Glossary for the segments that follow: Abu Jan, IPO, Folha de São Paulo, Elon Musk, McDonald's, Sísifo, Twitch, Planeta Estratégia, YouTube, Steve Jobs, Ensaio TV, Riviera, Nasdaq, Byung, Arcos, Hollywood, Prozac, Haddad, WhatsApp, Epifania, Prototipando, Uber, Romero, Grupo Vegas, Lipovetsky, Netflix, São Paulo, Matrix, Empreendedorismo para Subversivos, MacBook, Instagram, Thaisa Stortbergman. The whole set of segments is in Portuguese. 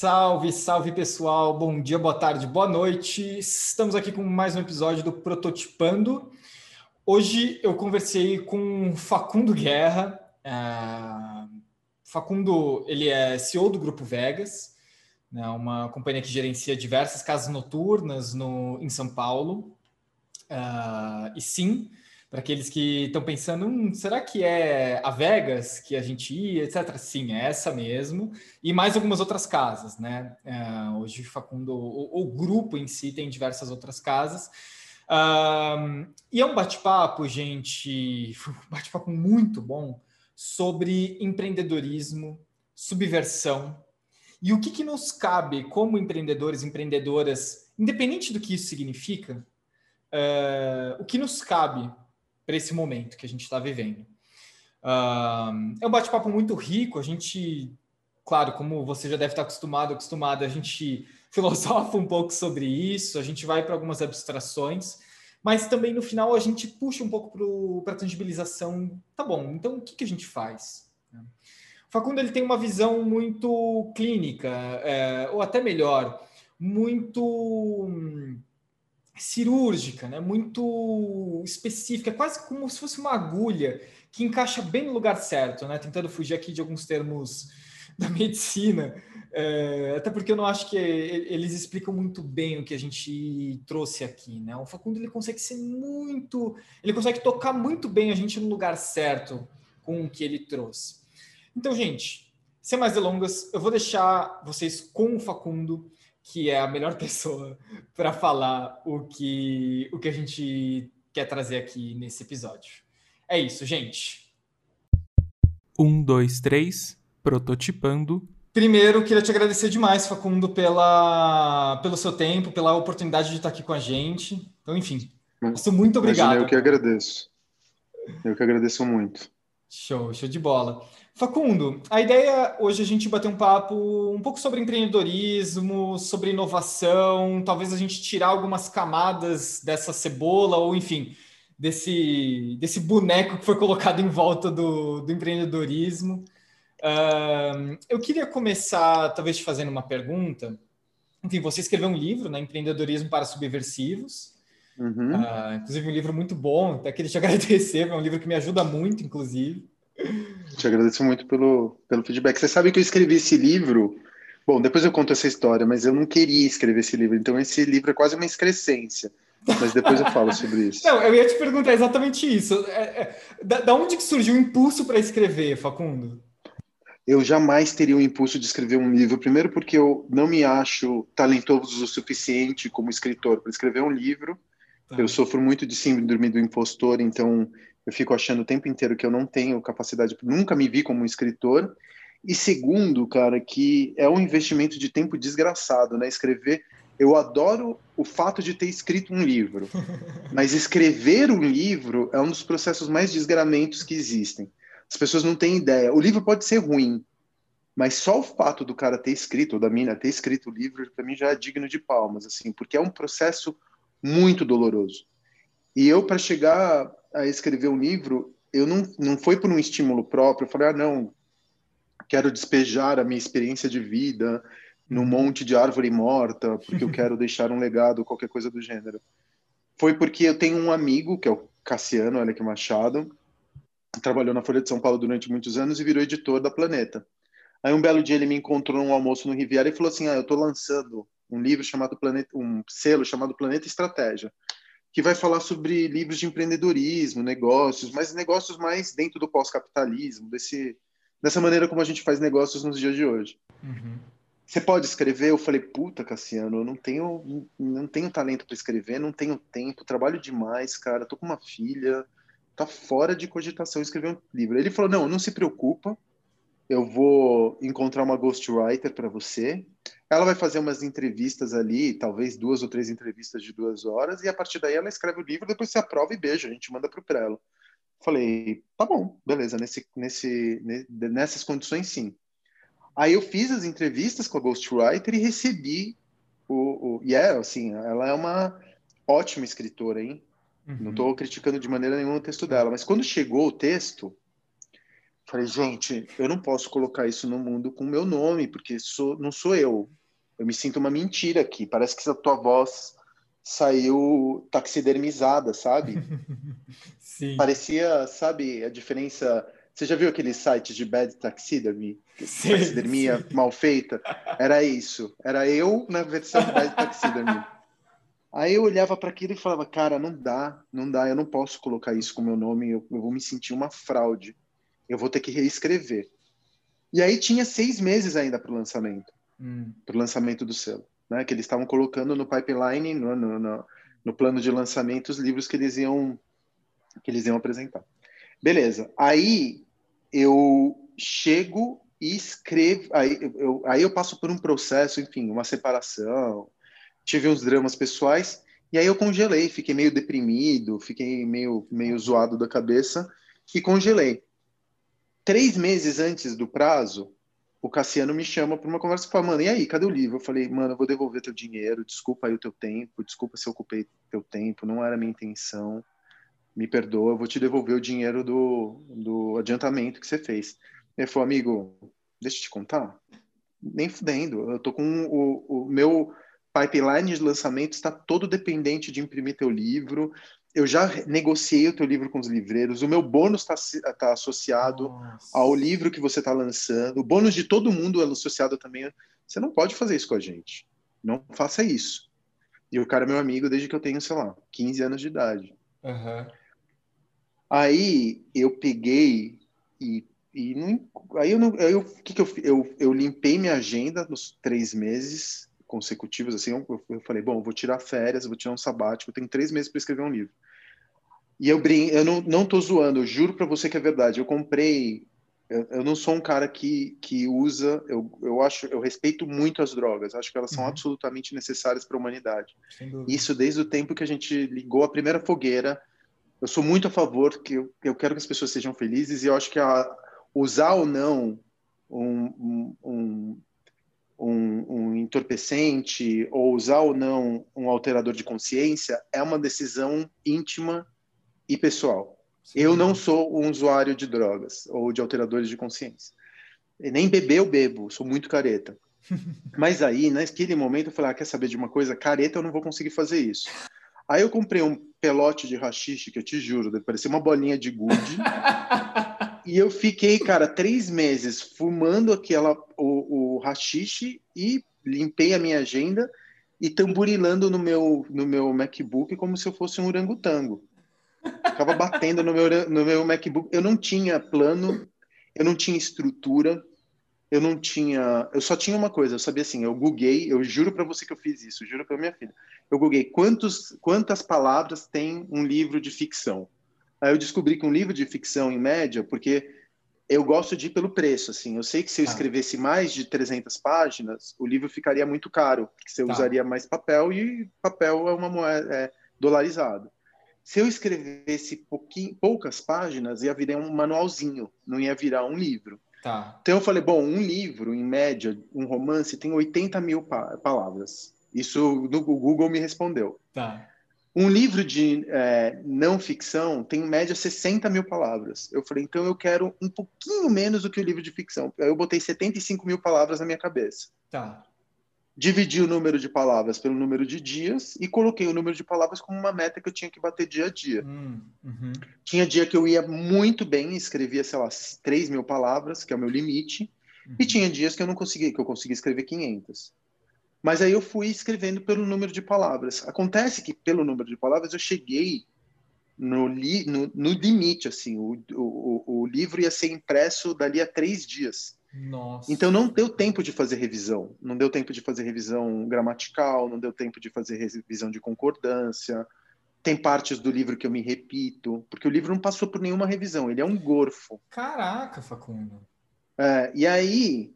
Salve, salve pessoal, bom dia, boa tarde, boa noite. Estamos aqui com mais um episódio do Prototipando. Hoje eu conversei com Facundo Guerra. Facundo, ele é CEO do Grupo Vegas, né, uma companhia que gerencia diversas casas noturnas em São Paulo. E sim, para aqueles que estão pensando, será que é a Vegas que a gente ia, etc. Sim, é essa mesmo. E mais algumas outras casas, né? Hoje, Facundo, o grupo em si tem diversas outras casas. E é um bate-papo, gente, um bate-papo muito bom sobre empreendedorismo, subversão. E o que nos cabe como empreendedores e empreendedoras, independente do que isso significa, o que nos cabe para esse momento que a gente está vivendo. É um bate-papo muito rico, a gente, claro, como você já deve estar acostumado, a gente filosofa um pouco sobre isso, a gente vai para algumas abstrações, mas também no final a gente puxa um pouco para a tangibilização, tá bom, então o que a gente faz? Facundo, ele tem uma visão muito clínica, ou até melhor, muito cirúrgica, né? Muito específica, quase como se fosse uma agulha que encaixa bem no lugar certo, né? Tentando fugir aqui de alguns termos da medicina, até porque eu não acho que eles explicam muito bem o que a gente trouxe aqui, né? O Facundo, ele consegue ser muito... Ele consegue tocar muito bem a gente no lugar certo com o que ele trouxe. Então, gente, sem mais delongas, eu vou deixar vocês com o Facundo, que é a melhor pessoa para falar o que a gente quer trazer aqui nesse episódio. É isso, gente. 1, 2, 3, prototipando. Primeiro, queria te agradecer demais, Facundo, pelo seu tempo, pela oportunidade de estar aqui com a gente. Então, enfim, muito obrigado. Eu que agradeço. Eu que agradeço muito. Show de bola. Facundo, a ideia hoje é a gente bater um papo um pouco sobre empreendedorismo, sobre inovação, talvez a gente tirar algumas camadas dessa cebola ou, enfim, desse boneco que foi colocado em volta do empreendedorismo. Eu queria começar, talvez, te fazendo uma pergunta. Enfim, você escreveu um livro, né, Empreendedorismo para Subversivos. Uhum. Inclusive um livro muito bom, até queria te agradecer, é um livro que me ajuda muito, inclusive. Te agradeço muito pelo feedback. Você sabe que eu escrevi esse livro, bom, depois eu conto essa história, mas eu não queria escrever esse livro, então esse livro é quase uma excrescência, mas depois eu falo sobre isso. Não, eu ia te perguntar exatamente isso, da onde que surgiu o impulso para escrever, Facundo? Eu jamais teria o impulso de escrever um livro, primeiro porque eu não me acho talentoso o suficiente como escritor para escrever um livro. Eu sofro muito de síndrome do impostor, então eu fico achando o tempo inteiro que eu não tenho capacidade, nunca me vi como um escritor. E segundo, cara, que é um investimento de tempo desgraçado, né? Escrever, eu adoro o fato de ter escrito um livro, mas escrever um livro é um dos processos mais desgramentos que existem. As pessoas não têm ideia. O livro pode ser ruim, mas só o fato do cara ter escrito, ou da mina ter escrito o livro, para mim já é digno de palmas, assim, porque é um processo muito doloroso. E eu, para chegar a escrever um livro, eu não foi por um estímulo próprio, eu falei, não, quero despejar a minha experiência de vida num monte de árvore morta, porque eu quero deixar um legado, qualquer coisa do gênero. Foi porque eu tenho um amigo, que é o Cassiano, olha que Machado, que trabalhou na Folha de São Paulo durante muitos anos e virou editor da Planeta. Aí um belo dia ele me encontrou num almoço no Riviera e falou assim, eu estou lançando um livro chamado Planeta, um selo chamado Planeta Estratégia, que vai falar sobre livros de empreendedorismo, negócios, mas negócios mais dentro do pós-capitalismo, dessa maneira como a gente faz negócios nos dias de hoje. Uhum. Você pode escrever? Eu falei, puta, Cassiano, eu não tenho talento para escrever, não tenho tempo, trabalho demais, cara, tô com uma filha, tá fora de cogitação escrever um livro. Ele falou, não se preocupa, eu vou encontrar uma ghostwriter para você. Ela vai fazer umas entrevistas ali, talvez 2 ou 3 entrevistas de 2 horas, e a partir daí ela escreve o livro, depois você aprova e beija, a gente manda pro prelo. Falei, tá bom, beleza, nessas condições sim. Aí eu fiz as entrevistas com a ghostwriter e recebi assim, ela é uma ótima escritora, hein? Uhum. Não tô criticando de maneira nenhuma o texto dela, mas quando chegou o texto, Falei, gente, eu não posso colocar isso no mundo com o meu nome, porque não sou eu. Eu me sinto uma mentira aqui. Parece que essa tua voz saiu taxidermizada, sabe? Sim. Parecia, sabe, a diferença... Você já viu aquele site de bad taxidermy? Sim, taxidermia sim. Mal feita? Era isso. Era eu na versão bad taxidermy. Aí eu olhava para aquilo e falava, cara, não dá, eu não posso colocar isso com o meu nome, eu vou me sentir uma fraude. Eu vou ter que reescrever. E aí tinha 6 meses ainda para o lançamento. Para o lançamento do selo. Né? Que eles estavam colocando no pipeline, no plano de lançamento, os livros que eles iam apresentar. Beleza. Aí eu chego e escrevo... Aí eu passo por um processo, enfim, uma separação. Tive uns dramas pessoais. E aí eu congelei. Fiquei meio deprimido. Fiquei meio zoado da cabeça. E congelei. 3 meses antes do prazo, o Cassiano me chama para uma conversa e fala, mano, e aí, cadê o livro? Eu falei, mano, eu vou devolver teu dinheiro, desculpa aí o teu tempo, desculpa se eu ocupei teu tempo, não era a minha intenção, me perdoa, eu vou te devolver o dinheiro do adiantamento que você fez. Ele falou, amigo, deixa eu te contar, nem fudendo, eu tô com o meu pipeline de lançamento está todo dependente de imprimir teu livro, eu já negociei o teu livro com os livreiros, o meu bônus tá associado ao livro que você está lançando, o bônus de todo mundo é associado também. Você não pode fazer isso com a gente. Não faça isso. E o cara é meu amigo desde que eu tenho, sei lá, 15 anos de idade. Uhum. Aí eu peguei e não, aí eu não, aí eu, que eu limpei minha agenda nos 3 meses consecutivos, assim, eu falei, bom, eu vou tirar férias, vou tirar um sabático, eu tenho 3 meses para escrever um livro. E eu não tô zoando, eu juro para você que é verdade, eu comprei, eu não sou um cara que usa, eu respeito muito as drogas, acho que elas são absolutamente necessárias para a humanidade. Isso desde o tempo que a gente ligou a primeira fogueira, eu sou muito a favor, que eu quero que as pessoas sejam felizes, e eu acho que usar ou não um entorpecente, ou usar ou não um alterador de consciência, é uma decisão íntima e pessoal. Sim. Eu não sou um usuário de drogas ou de alteradores de consciência. E nem beber eu bebo, sou muito careta. Mas aí, naquele momento, eu falei, quer saber de uma coisa? Careta, eu não vou conseguir fazer isso. Aí eu comprei um pelote de haxixe, que eu te juro, parecia uma bolinha de gude. E eu fiquei, cara, 3 meses fumando o haxixe e limpei a minha agenda e tamburilando no meu MacBook como se eu fosse um orangotango. Ficava batendo no meu MacBook. Eu não tinha plano, eu não tinha estrutura, eu não tinha... Eu só tinha uma coisa, eu sabia assim, eu googlei, eu juro pra você que eu fiz isso, eu juro pra minha filha. Eu googlei quantas palavras tem um livro de ficção. Aí eu descobri que um livro de ficção, em média, porque eu gosto de ir pelo preço, assim. Eu sei que se eu escrevesse mais de 300 páginas, o livro ficaria muito caro, porque você usaria mais papel, e papel é uma moeda dolarizada. Se eu escrevesse poucas páginas, ia virar um manualzinho, não ia virar um livro. Tá. Então eu falei, bom, um livro, em média, um romance, tem 80 mil palavras. Isso no Google me respondeu. Tá. Um livro de não ficção tem, em média, 60 mil palavras. Eu falei, então eu quero um pouquinho menos do que o livro de ficção. Aí eu botei 75 mil palavras na minha cabeça. Tá. Dividi o número de palavras pelo número de dias e coloquei o número de palavras como uma meta que eu tinha que bater dia a dia. Uhum. Tinha dia que eu ia muito bem, escrevia, sei lá, 3 mil palavras, que é o meu limite, e tinha dias que eu não conseguia, que eu conseguia escrever 500. Mas aí eu fui escrevendo pelo número de palavras. Acontece que, pelo número de palavras, eu cheguei no limite, assim. O livro ia ser impresso dali a 3 dias. Nossa. Então, não deu tempo de fazer revisão. Não deu tempo de fazer revisão gramatical, não deu tempo de fazer revisão de concordância. Tem partes do livro que eu me repito, porque o livro não passou por nenhuma revisão. Ele é um gorfo. Caraca, Facundo. E aí...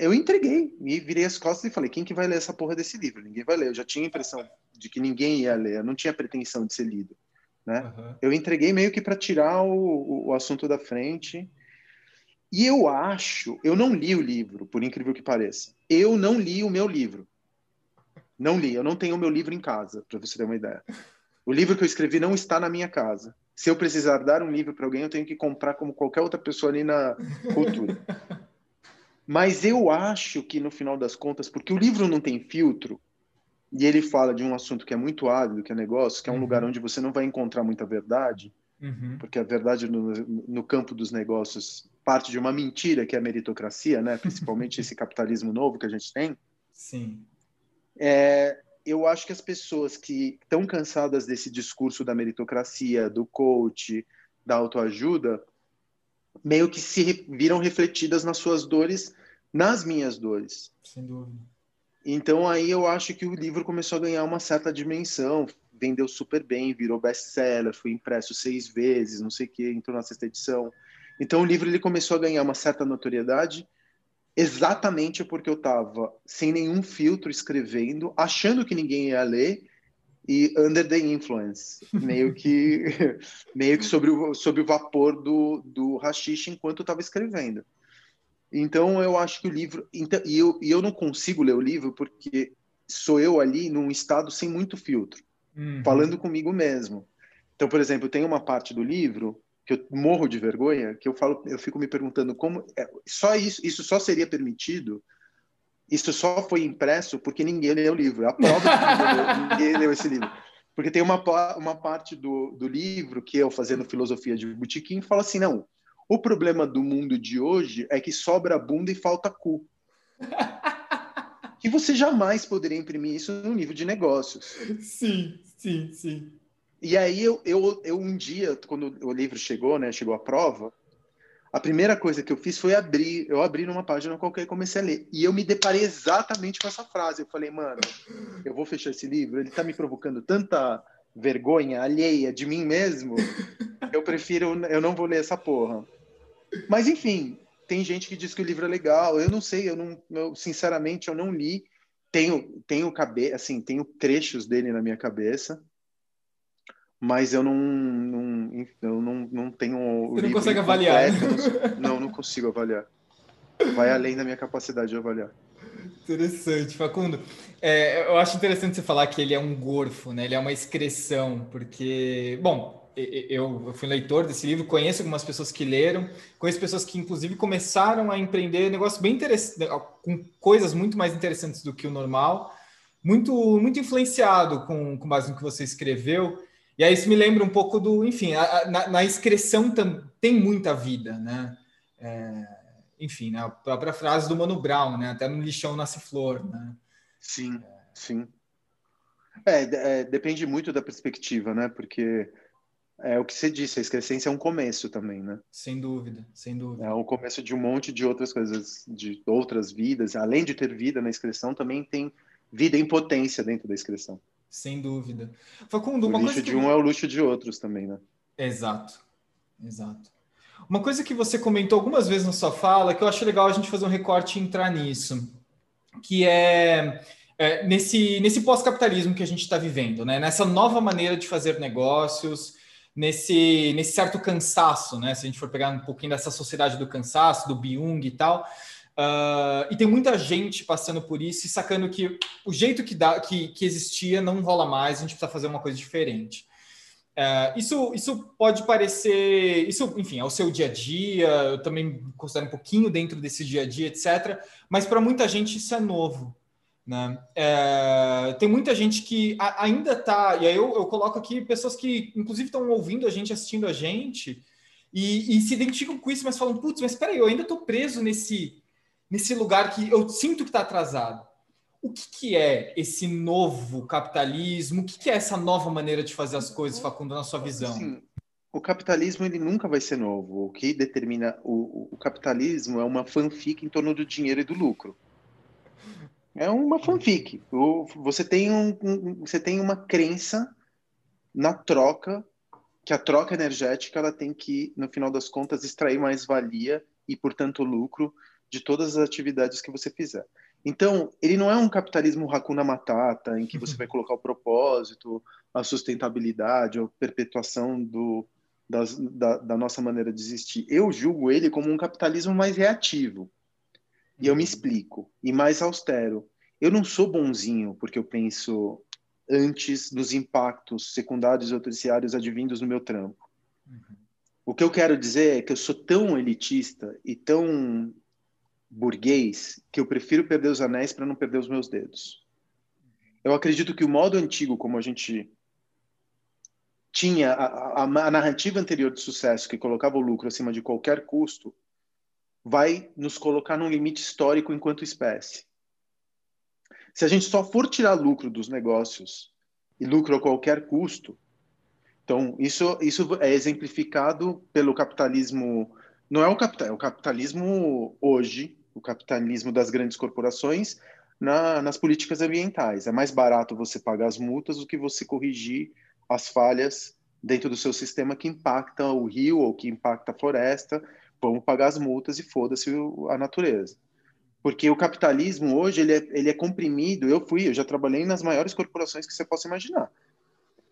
eu entreguei, me virei as costas e falei, quem que vai ler essa porra desse livro? Ninguém vai ler. Eu já tinha a impressão de que ninguém ia ler, eu não tinha pretensão de ser lido, né? Uhum. Eu entreguei meio que para tirar o assunto da frente. E eu acho, eu não li o livro, por incrível que pareça. Eu não li o meu livro. Não li, eu não tenho o meu livro em casa, para você ter uma ideia. O livro que eu escrevi não está na minha casa. se eu precisar dar um livro para alguém, eu tenho que comprar como qualquer outra pessoa ali na cultura. Mas eu acho que, no final das contas, porque o livro não tem filtro, e ele fala de um assunto que é muito árido, que é negócio, que é um lugar onde você não vai encontrar muita verdade, porque a verdade no campo dos negócios parte de uma mentira, que é a meritocracia, né? Principalmente esse capitalismo novo que a gente tem. Sim. Eu acho que as pessoas que estão cansadas desse discurso da meritocracia, do coach, da autoajuda, meio que se viram refletidas nas suas dores, nas minhas dores. Sem dúvida. Então aí eu acho que o livro começou a ganhar uma certa dimensão, vendeu super bem, virou best-seller, foi impresso 6 vezes, não sei o que, entrou na 6ª edição. Então o livro ele começou a ganhar uma certa notoriedade, exatamente porque eu estava sem nenhum filtro escrevendo, achando que ninguém ia ler, e under the influence, meio que sobre o vapor do haxixe enquanto eu estava escrevendo. Então eu acho que o livro... E eu não consigo ler o livro porque sou eu ali num estado sem muito filtro, falando comigo mesmo. Então, por exemplo, tem uma parte do livro que eu morro de vergonha, que eu falo, eu fico me perguntando como... Só isso só seria permitido, isso só foi impresso porque ninguém leu o livro. A prova que ninguém leu esse livro. Porque tem uma parte do livro que eu, fazendo filosofia de botequim, falo assim, não, o problema do mundo de hoje é que sobra bunda e falta cu. E você jamais poderia imprimir isso num livro de negócios. Sim, sim, sim. E aí, eu um dia, quando o livro chegou, né, chegou à prova, a primeira coisa que eu fiz foi abrir. Eu abri numa página qualquer e comecei a ler. E eu me deparei exatamente com essa frase. Eu falei, mano, eu vou fechar esse livro? Ele tá me provocando tanta vergonha alheia de mim mesmo. Eu prefiro... Eu não vou ler essa porra. Mas, enfim, tem gente que diz que o livro é legal. Eu não sei, sinceramente, eu não li. Tenho trechos dele na minha cabeça. Mas eu não tenho... Você não consegue avaliar. Não consigo avaliar. Vai além da minha capacidade de avaliar. Interessante, Facundo. Eu acho interessante você falar que ele é um gorfo, né? Ele é uma excreção, porque... Bom, eu fui leitor desse livro, conheço algumas pessoas que leram, conheço pessoas que, inclusive, começaram a empreender negócios bem interessantes, com coisas muito mais interessantes do que o normal, muito, muito influenciado com base no que você escreveu. E aí isso me lembra um pouco do... Enfim, na excreção tem muita vida, né? Enfim, a própria frase do Mano Brown, né? Até no lixão nasce flor, né? Sim, sim. Depende muito da perspectiva, né? Porque é o que você disse, a excrescência é um começo também, né? Sem dúvida, sem dúvida. É o começo de um monte de outras coisas, de outras vidas. Além de ter vida na excreção, também tem vida em potência dentro da excreção. Sem dúvida. Facundo, uma coisa... O lixo de um é o luxo de outros também, né? Exato, exato. Uma coisa que você comentou algumas vezes na sua fala, que eu acho legal a gente fazer um recorte e entrar nisso, que é nesse pós-capitalismo que a gente está vivendo, né? Nessa nova maneira de fazer negócios, nesse certo cansaço, né? Se a gente for pegar um pouquinho dessa sociedade do cansaço, do Byung e tal... e tem muita gente passando por isso e sacando que o jeito que existia não rola mais, a gente precisa fazer uma coisa diferente. Isso pode parecer... Isso, enfim, é o seu dia a dia, eu também considero um pouquinho dentro desse dia a dia, etc. Mas para muita gente isso é novo, né? Tem muita gente que ainda está... E aí eu coloco aqui pessoas que, inclusive, estão ouvindo a gente, assistindo a gente e se identificam com isso, mas falam, putz, mas peraí, eu ainda estou preso nesse lugar que eu sinto que está atrasado. O que é esse novo capitalismo? O que é essa nova maneira de fazer as coisas, Facundo, na sua visão? Assim, o capitalismo ele nunca vai ser novo. O que determina o capitalismo é uma fanfic em torno do dinheiro e do lucro. É uma fanfic. Você tem uma crença na troca, que a troca energética ela tem que, no final das contas, extrair mais valia e, portanto, lucro de todas as atividades que você fizer. Então, ele não é um capitalismo Hakuna Matata, em que você vai colocar o propósito, a sustentabilidade, a perpetuação da nossa maneira de existir. Eu julgo ele como um capitalismo mais reativo. E eu me explico. E mais austero. Eu não sou bonzinho, porque eu penso antes nos impactos secundários ou terciários advindos no meu trampo. O que eu quero dizer é que eu sou tão elitista e tão burguês que eu prefiro perder os anéis para não perder os meus dedos. Eu acredito que o modo antigo, como a gente tinha a narrativa anterior de sucesso que colocava o lucro acima de qualquer custo, vai nos colocar num limite histórico enquanto espécie. Se a gente só for tirar lucro dos negócios e lucro a qualquer custo, então isso é exemplificado pelo capitalismo. Não é o capitalismo, é o capitalismo hoje, o capitalismo das grandes corporações nas políticas ambientais. É mais barato você pagar as multas do que você corrigir as falhas dentro do seu sistema que impacta o rio ou que impacta a floresta. Vamos pagar as multas e foda-se a natureza. Porque o capitalismo hoje ele é comprimido. Eu já trabalhei nas maiores corporações que você possa imaginar.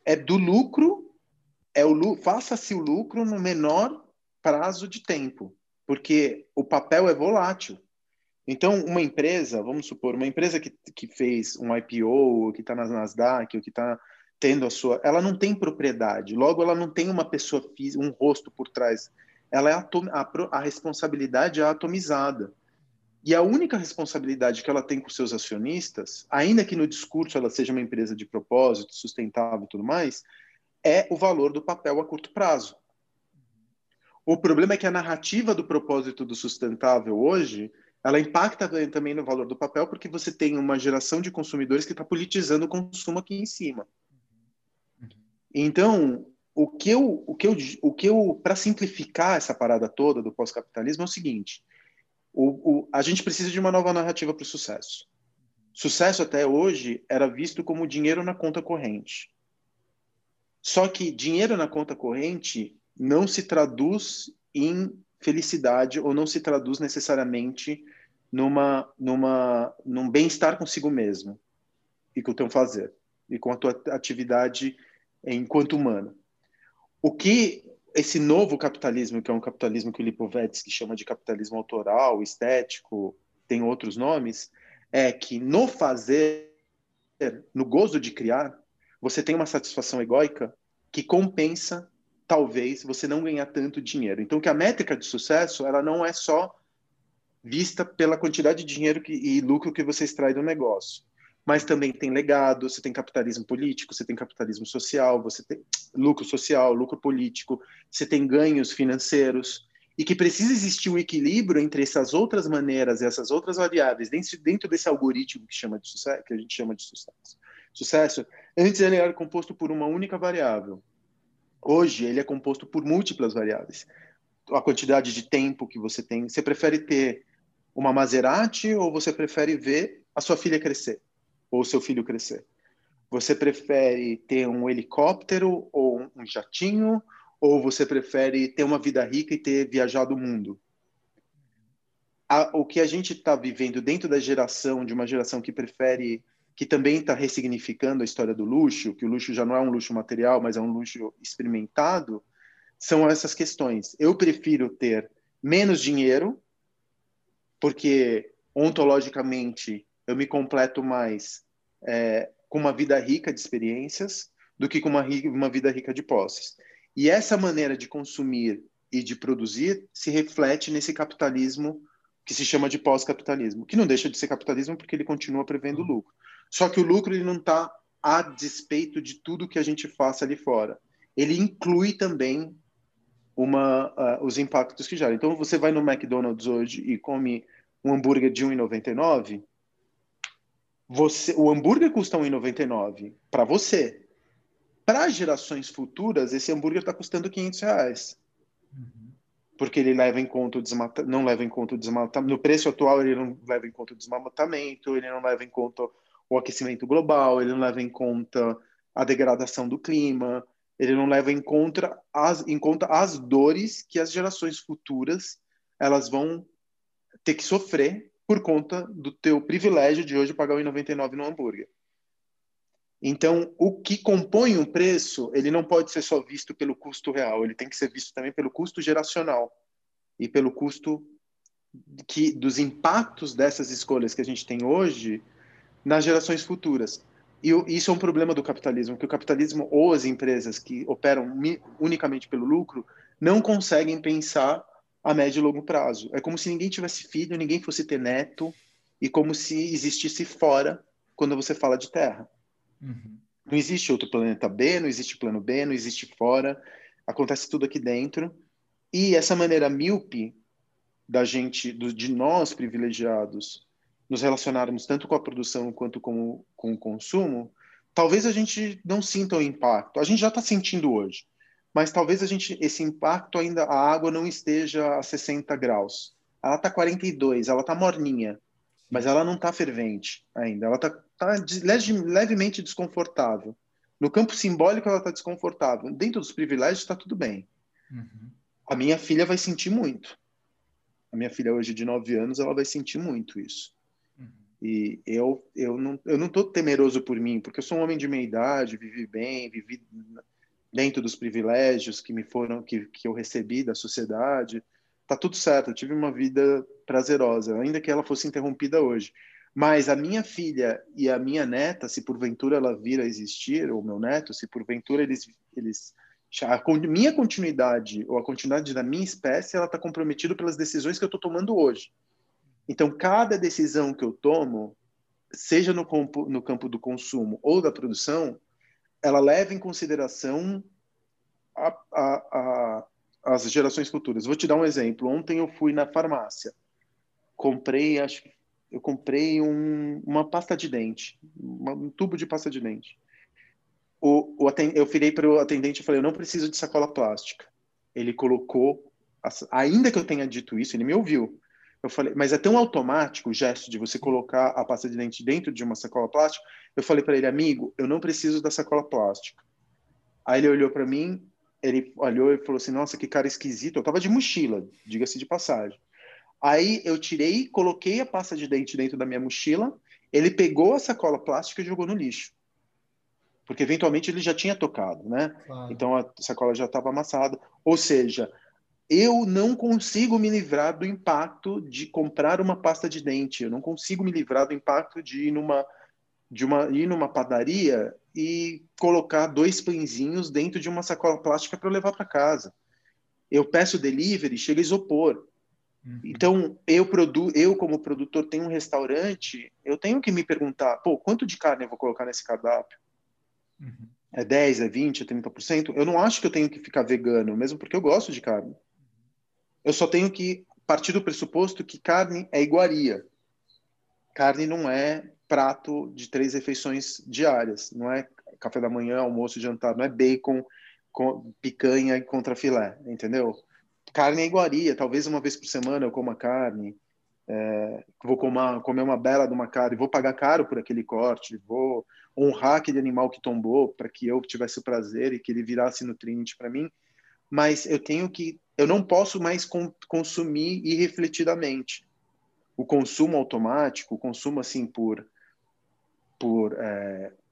É do lucro, faça-se o lucro no menor prazo de tempo, porque o papel é volátil. Então, uma empresa, vamos supor, uma empresa que fez um IPO, ou que está na Nasdaq, ou que está tendo a sua... Ela não tem propriedade, logo ela não tem uma pessoa física, um rosto por trás. Ela é a responsabilidade é atomizada. E a única responsabilidade que ela tem com seus acionistas, ainda que no discurso ela seja uma empresa de propósito, sustentável e tudo mais, é o valor do papel a curto prazo. O problema é que a narrativa do propósito do sustentável hoje, ela impacta também no valor do papel, porque você tem uma geração de consumidores que está politizando o consumo aqui em cima. Então, para simplificar essa parada toda do pós-capitalismo é o seguinte: a gente precisa de uma nova narrativa para o sucesso. Sucesso até hoje era visto como dinheiro na conta corrente. Só que dinheiro na conta corrente não se traduz em felicidade ou não se traduz necessariamente num bem-estar consigo mesmo e com o teu fazer e com a tua atividade enquanto humano. O que esse novo capitalismo, que é um capitalismo que o Lipovetsky chama de capitalismo autoral, estético, tem outros nomes, é que no fazer, no gozo de criar, você tem uma satisfação egóica que compensa, talvez, você não ganhar tanto dinheiro. Então, que a métrica de sucesso, ela não é só vista pela quantidade de dinheiro e lucro que você extrai do negócio, mas também tem legado, você tem capitalismo político, você tem capitalismo social, você tem lucro social, lucro político, você tem ganhos financeiros, e que precisa existir um equilíbrio entre essas outras maneiras, essas outras variáveis, dentro desse algoritmo que a gente chama de sucesso. Sucesso, antes ele era composto por uma única variável. Hoje ele é composto por múltiplas variáveis. A quantidade de tempo que você tem. Você prefere ter uma Maserati ou você prefere ver a sua filha crescer? Ou seu filho crescer? Você prefere ter um helicóptero ou um jatinho? Ou você prefere ter uma vida rica e ter viajado o mundo? O que a gente está vivendo dentro da geração, de uma geração que prefere... que também está ressignificando a história do luxo, que o luxo já não é um luxo material, mas é um luxo experimentado, são essas questões. Eu prefiro ter menos dinheiro, porque ontologicamente eu me completo mais com uma vida rica de experiências do que com uma vida rica de posses. E essa maneira de consumir e de produzir se reflete nesse capitalismo que se chama de pós-capitalismo, que não deixa de ser capitalismo porque ele continua prevendo lucro. Só que o lucro ele não está a despeito de tudo que a gente faça ali fora. Ele inclui também os impactos que geram. Então, você vai no McDonald's hoje e come um hambúrguer de R$1,99, o hambúrguer custa R$1,99 para você. Para gerações futuras, esse hambúrguer está custando R$500. Uhum. Porque ele não leva em conta o desmatamento. No preço atual, ele não leva em conta o desmatamento, ele não leva em conta o aquecimento global, ele não leva em conta a degradação do clima, ele não leva em conta as dores que as gerações futuras elas vão ter que sofrer por conta do teu privilégio de hoje pagar R$1,99 no hambúrguer. Então, o que compõe um preço, ele não pode ser só visto pelo custo real, ele tem que ser visto também pelo custo geracional e pelo custo dos impactos dessas escolhas que a gente tem hoje nas gerações futuras. E isso é um problema do capitalismo, que o capitalismo ou as empresas que operam unicamente pelo lucro, não conseguem pensar a médio e longo prazo. É como se ninguém tivesse filho, ninguém fosse ter neto, e como se existisse fora quando você fala de Terra. Uhum. Não existe outro planeta B, não existe plano B, não existe fora, acontece tudo aqui dentro. E essa maneira míope da gente, de nós privilegiados, nos relacionarmos tanto com a produção quanto com o consumo, talvez a gente não sinta o impacto. A gente já está sentindo hoje, mas talvez a gente, esse impacto ainda, a água não esteja a 60 graus. Ela está 42, ela está morninha, mas ela não está fervente ainda. Ela está levemente desconfortável. No campo simbólico, ela está desconfortável. Dentro dos privilégios, está tudo bem. Uhum. A minha filha vai sentir muito. A minha filha hoje de 9 anos, ela vai sentir muito isso. Uhum. E eu não estou temeroso por mim, porque eu sou um homem de meia idade, vivi bem, vivi dentro dos privilégios que me foram, que eu recebi da sociedade. Tá tudo certo, eu tive uma vida prazerosa, ainda que ela fosse interrompida hoje. Mas a minha filha e a minha neta, se porventura ela vir a existir, ou meu neto, se porventura eles a minha continuidade ou a continuidade da minha espécie, ela está comprometida pelas decisões que eu estou tomando hoje. Então, cada decisão que eu tomo, seja no campo do consumo ou da produção, ela leva em consideração as gerações futuras. Vou te dar um exemplo. Ontem eu fui na farmácia, comprei uma pasta de dente, um tubo de pasta de dente. Eu virei para o atendente e falei, eu não preciso de sacola plástica. Ele colocou, ainda que eu tenha dito isso, ele me ouviu. Eu falei, mas é tão automático o gesto de você colocar a pasta de dente dentro de uma sacola plástica. Eu falei para ele, amigo, eu não preciso da sacola plástica. Aí ele olhou para mim, ele olhou e falou assim, nossa, que cara esquisito. Eu tava de mochila, diga-se de passagem. Aí eu tirei, coloquei a pasta de dente dentro da minha mochila, ele pegou a sacola plástica e jogou no lixo. Porque eventualmente ele já tinha tocado, né? Claro. Então a sacola já estava amassada. Ou seja, eu não consigo me livrar do impacto de comprar uma pasta de dente. Eu não consigo me livrar do impacto de ir numa padaria e colocar 2 pãezinhos dentro de uma sacola plástica para eu levar para casa. Eu peço delivery, chega isopor. Uhum. Então, eu como produtor tenho um restaurante, eu tenho que me perguntar, pô, quanto de carne eu vou colocar nesse cardápio? Uhum. É 10, é 20, é 30%? Eu não acho que eu tenho que ficar vegano, mesmo porque eu gosto de carne. Eu só tenho que partir do pressuposto que carne é iguaria. Carne não é prato de 3 refeições diárias, não é café da manhã, almoço, jantar, não é bacon, picanha e contrafilé, entendeu? Carne é iguaria, talvez uma vez por semana eu coma carne, vou comer uma bela de uma carne, vou pagar caro por aquele corte, vou honrar aquele animal que tombou para que eu tivesse o prazer e que ele virasse nutriente para mim, mas eu não posso mais consumir irrefletidamente. O consumo automático, o consumo assim por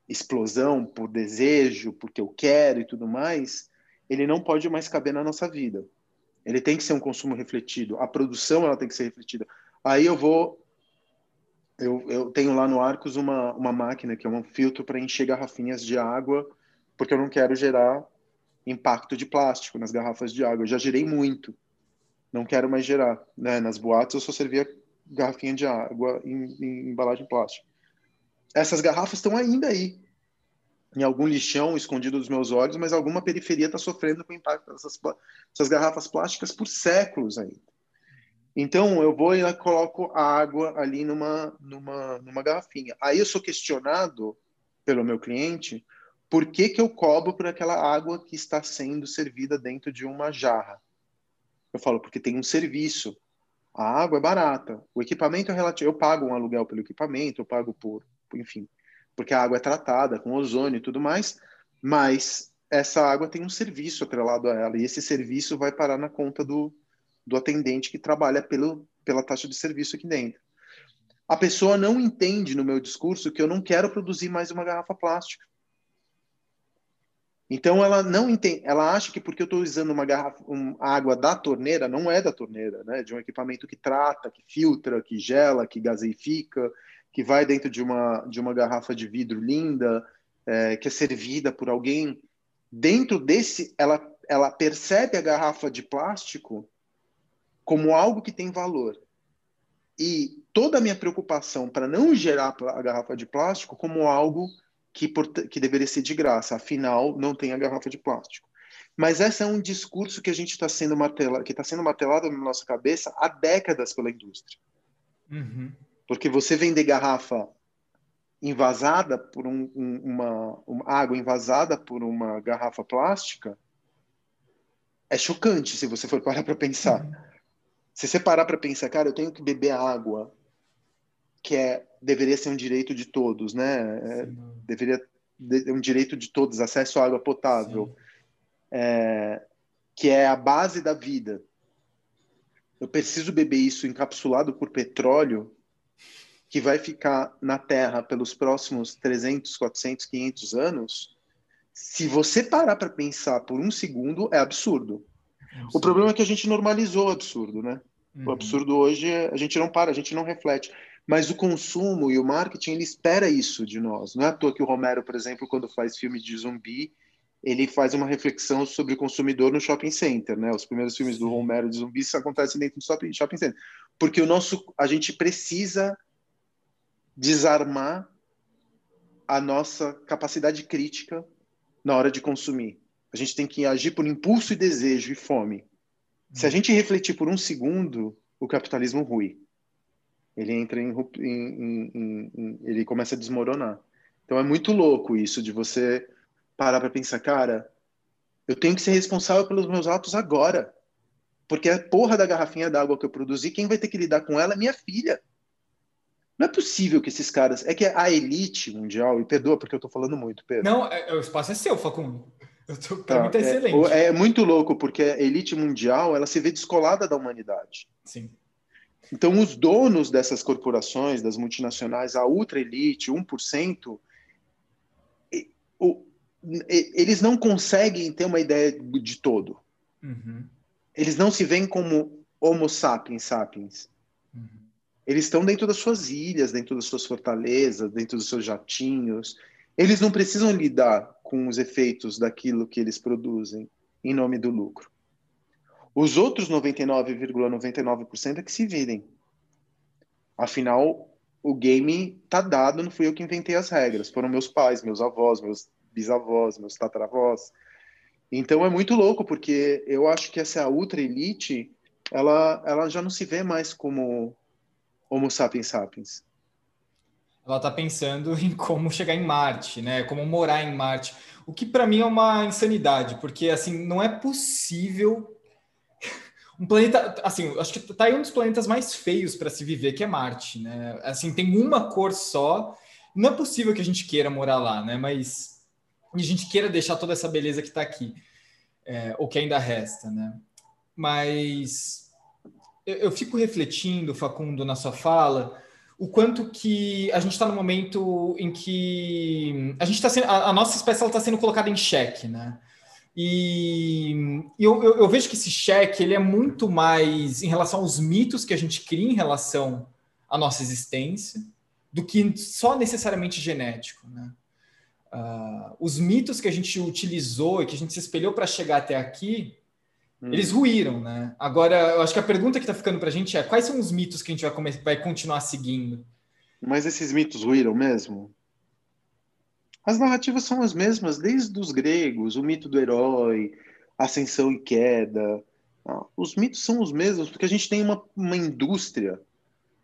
explosão, por desejo, porque eu quero e tudo mais, ele não pode mais caber na nossa vida. Ele tem que ser um consumo refletido. A produção ela tem que ser refletida. Aí eu tenho lá no Arcos uma máquina que é um filtro para encher garrafinhas de água, porque eu não quero gerar impacto de plástico nas garrafas de água. Eu já gerei muito. Não quero mais gerar, né? Nas boates eu só servia garrafinha de água em embalagem plástica. Essas garrafas estão ainda aí, em algum lixão escondido dos meus olhos, mas alguma periferia está sofrendo com o impacto dessas garrafas plásticas por séculos ainda. Então, eu vou e coloco a água ali numa garrafinha. Aí eu sou questionado pelo meu cliente por que eu cobro por aquela água que está sendo servida dentro de uma jarra. Eu falo, porque tem um serviço. A água é barata, o equipamento é relativo. Eu pago um aluguel pelo equipamento, eu pago enfim, porque a água é tratada com ozônio e tudo mais, mas essa água tem um serviço atrelado a ela, e esse serviço vai parar na conta do atendente que trabalha pela taxa de serviço aqui dentro. A pessoa não entende no meu discurso que eu não quero produzir mais uma garrafa plástica. Então, ela não entende, ela acha que porque eu estou usando água da torneira, não é da torneira, né? De um equipamento que trata, que filtra, que gela, que gaseifica, que vai dentro de uma garrafa de vidro linda, que é servida por alguém. Dentro desse, ela ela percebe a garrafa de plástico como algo que tem valor. E toda a minha preocupação para não gerar a garrafa de plástico como algo que deveria ser de graça. Afinal, não tem a garrafa de plástico. Mas esse é um discurso que a gente está sendo martelado, que está sendo martelado na nossa cabeça há décadas pela indústria. Uhum. Porque você vender garrafa envasada por água envasada por uma garrafa plástica é chocante, se você for parar para pensar. Uhum. Se você parar para pensar, cara, eu tenho que beber água, que deveria ser um direito de todos, né? É, deveria ser um direito de todos, acesso à água potável, que é a base da vida. Eu preciso beber isso encapsulado por petróleo, que vai ficar na Terra pelos próximos 300, 400, 500 anos. Se você parar para pensar por um segundo, é absurdo. O problema é que a gente normalizou o absurdo, né? Uhum. O absurdo hoje, a gente não para, a gente não reflete. Mas o consumo e o marketing, ele espera isso de nós. Não é à toa que o Romero, por exemplo, quando faz filme de zumbi, ele faz uma reflexão sobre o consumidor no shopping center, né? Os primeiros filmes do Romero de zumbi, isso acontece dentro do shopping center. Porque a gente precisa desarmar a nossa capacidade crítica na hora de consumir. A gente tem que agir por impulso e desejo e fome. Se a gente refletir por um segundo, o capitalismo rui. Ele entra ele começa a desmoronar. Então é muito louco isso de você parar para pensar, cara, eu tenho que ser responsável pelos meus atos agora. Porque a porra da garrafinha d'água que eu produzi, quem vai ter que lidar com ela é minha filha. Não é possível que esses caras... É que a elite mundial... E perdoa porque eu tô falando muito, Pedro. Não, o espaço é seu, Facundo. Mim tá excelente. É muito louco, porque a elite mundial, ela se vê descolada da humanidade. Sim. Então, os donos dessas corporações, das multinacionais, a ultra-elite, 1%, eles não conseguem ter uma ideia de todo. Uhum. Eles não se veem como homo sapiens sapiens. Uhum. Eles estão dentro das suas ilhas, dentro das suas fortalezas, dentro dos seus jatinhos. Eles não precisam lidar com os efeitos daquilo que eles produzem em nome do lucro. Os outros 99,99% é que se virem. Afinal, o game tá dado, não fui eu que inventei as regras. Foram meus pais, meus avós, meus bisavós, meus tataravós. Então é muito louco, porque eu acho que essa ultra elite, ela já não se vê mais como homo sapiens sapiens. Ela está pensando em como chegar em Marte, né? Como morar em Marte. O que para mim é uma insanidade, porque assim não é possível um planeta assim. Acho que tá aí um dos planetas mais feios para se viver, que é Marte, né? Assim tem uma cor só. Não é possível que a gente queira morar lá, né? Mas a gente queira deixar toda essa beleza que está aqui, ou que ainda resta, né? Mas eu fico refletindo, Facundo, na sua fala. O quanto que a gente está no momento em que a gente tá sendo, a nossa espécie está sendo colocada em xeque, né? E eu vejo que esse xeque ele é muito mais em relação aos mitos que a gente cria em relação à nossa existência do que só necessariamente genético, né? Os mitos que a gente utilizou e que a gente se espelhou para chegar até aqui, eles ruíram, né? Agora, eu acho que a pergunta que tá ficando pra gente é quais são os mitos que a gente vai continuar seguindo? Mas esses mitos ruíram mesmo? As narrativas são as mesmas desde os gregos, o mito do herói, ascensão e queda. Os mitos são os mesmos, porque a gente tem uma indústria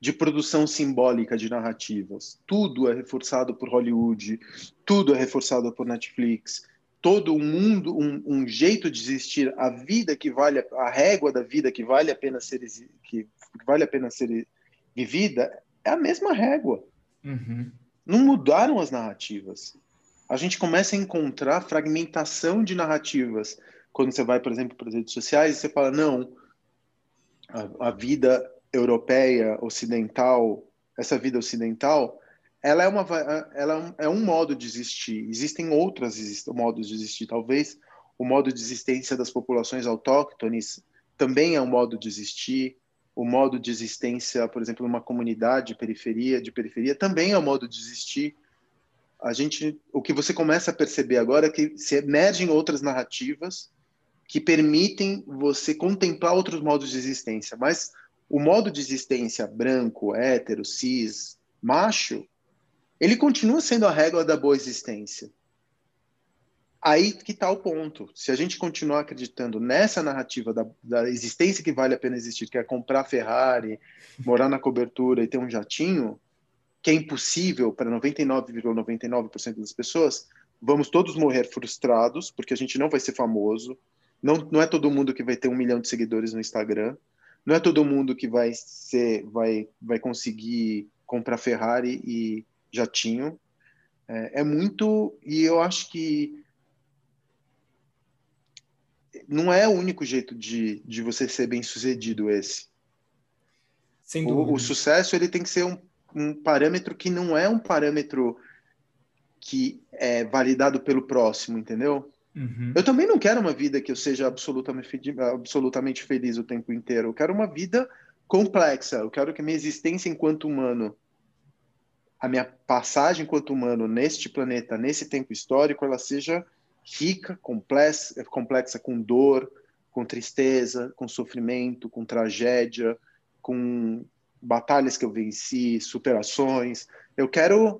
de produção simbólica de narrativas. Tudo é reforçado por Hollywood, tudo é reforçado por Netflix. Todo mundo, um jeito de existir, a vida que vale, a régua da vida que vale a pena ser, vivida, é a mesma régua. Uhum. Não mudaram as narrativas. A gente começa a encontrar fragmentação de narrativas. Quando você vai, por exemplo, para as redes sociais, você fala, não, a vida europeia, ocidental, essa vida ocidental... ela é um modo de existir. Existem outros modos de existir. Talvez o modo de existência das populações autóctones também é um modo de existir. O modo de existência, por exemplo, numa comunidade de periferia, também é um modo de existir. O que você começa a perceber agora é que se emergem outras narrativas que permitem você contemplar outros modos de existência. Mas o modo de existência branco, hétero, cis, macho, ele continua sendo a régua da boa existência. Aí que está o ponto. Se a gente continuar acreditando nessa narrativa da existência que vale a pena existir, que é comprar Ferrari, morar na cobertura e ter um jatinho, que é impossível para 99,99% das pessoas, vamos todos morrer frustrados, porque a gente não vai ser famoso, não é todo mundo que vai ter 1 milhão de seguidores no Instagram, não é todo mundo que vai conseguir comprar Ferrari e jatinho. É muito... E eu acho que não é o único jeito de você ser bem-sucedido esse. Sem dúvida. O sucesso ele tem que ser um parâmetro que não é um parâmetro que é validado pelo próximo, entendeu? Uhum. Eu também não quero uma vida que eu seja absolutamente feliz o tempo inteiro. Eu quero uma vida complexa. Eu quero que a minha existência enquanto humano, a minha passagem enquanto humano neste planeta, nesse tempo histórico, ela seja... rica, complexa, com dor, com tristeza, com sofrimento, com tragédia, com batalhas que eu venci, superações. Eu quero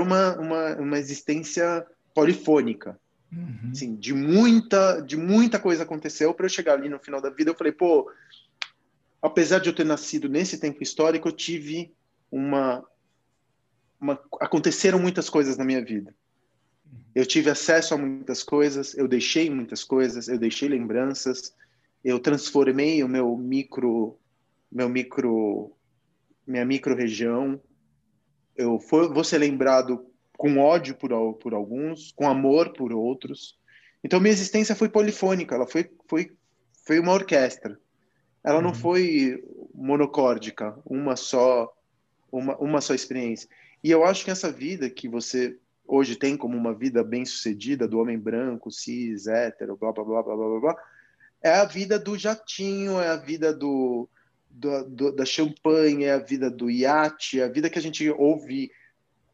uma existência polifônica. Uhum. Assim, de muita coisa aconteceu para eu chegar ali no final da vida. Eu falei, pô, apesar de eu ter nascido nesse tempo histórico, eu tive aconteceram muitas coisas na minha vida. Eu tive acesso a muitas coisas, eu deixei muitas coisas, eu deixei lembranças, eu transformei o minha micro-região, eu vou ser lembrado com ódio por alguns, com amor por outros. Então, minha existência foi polifônica, ela foi uma orquestra. Ela não foi monocórdica, uma só experiência. E eu acho que essa vida que você... hoje tem como uma vida bem-sucedida do homem branco, cis, hétero, blá, blá, blá, blá, blá, blá, é a vida do jatinho, é a vida da champanhe, é a vida do iate, é a vida que a gente ouve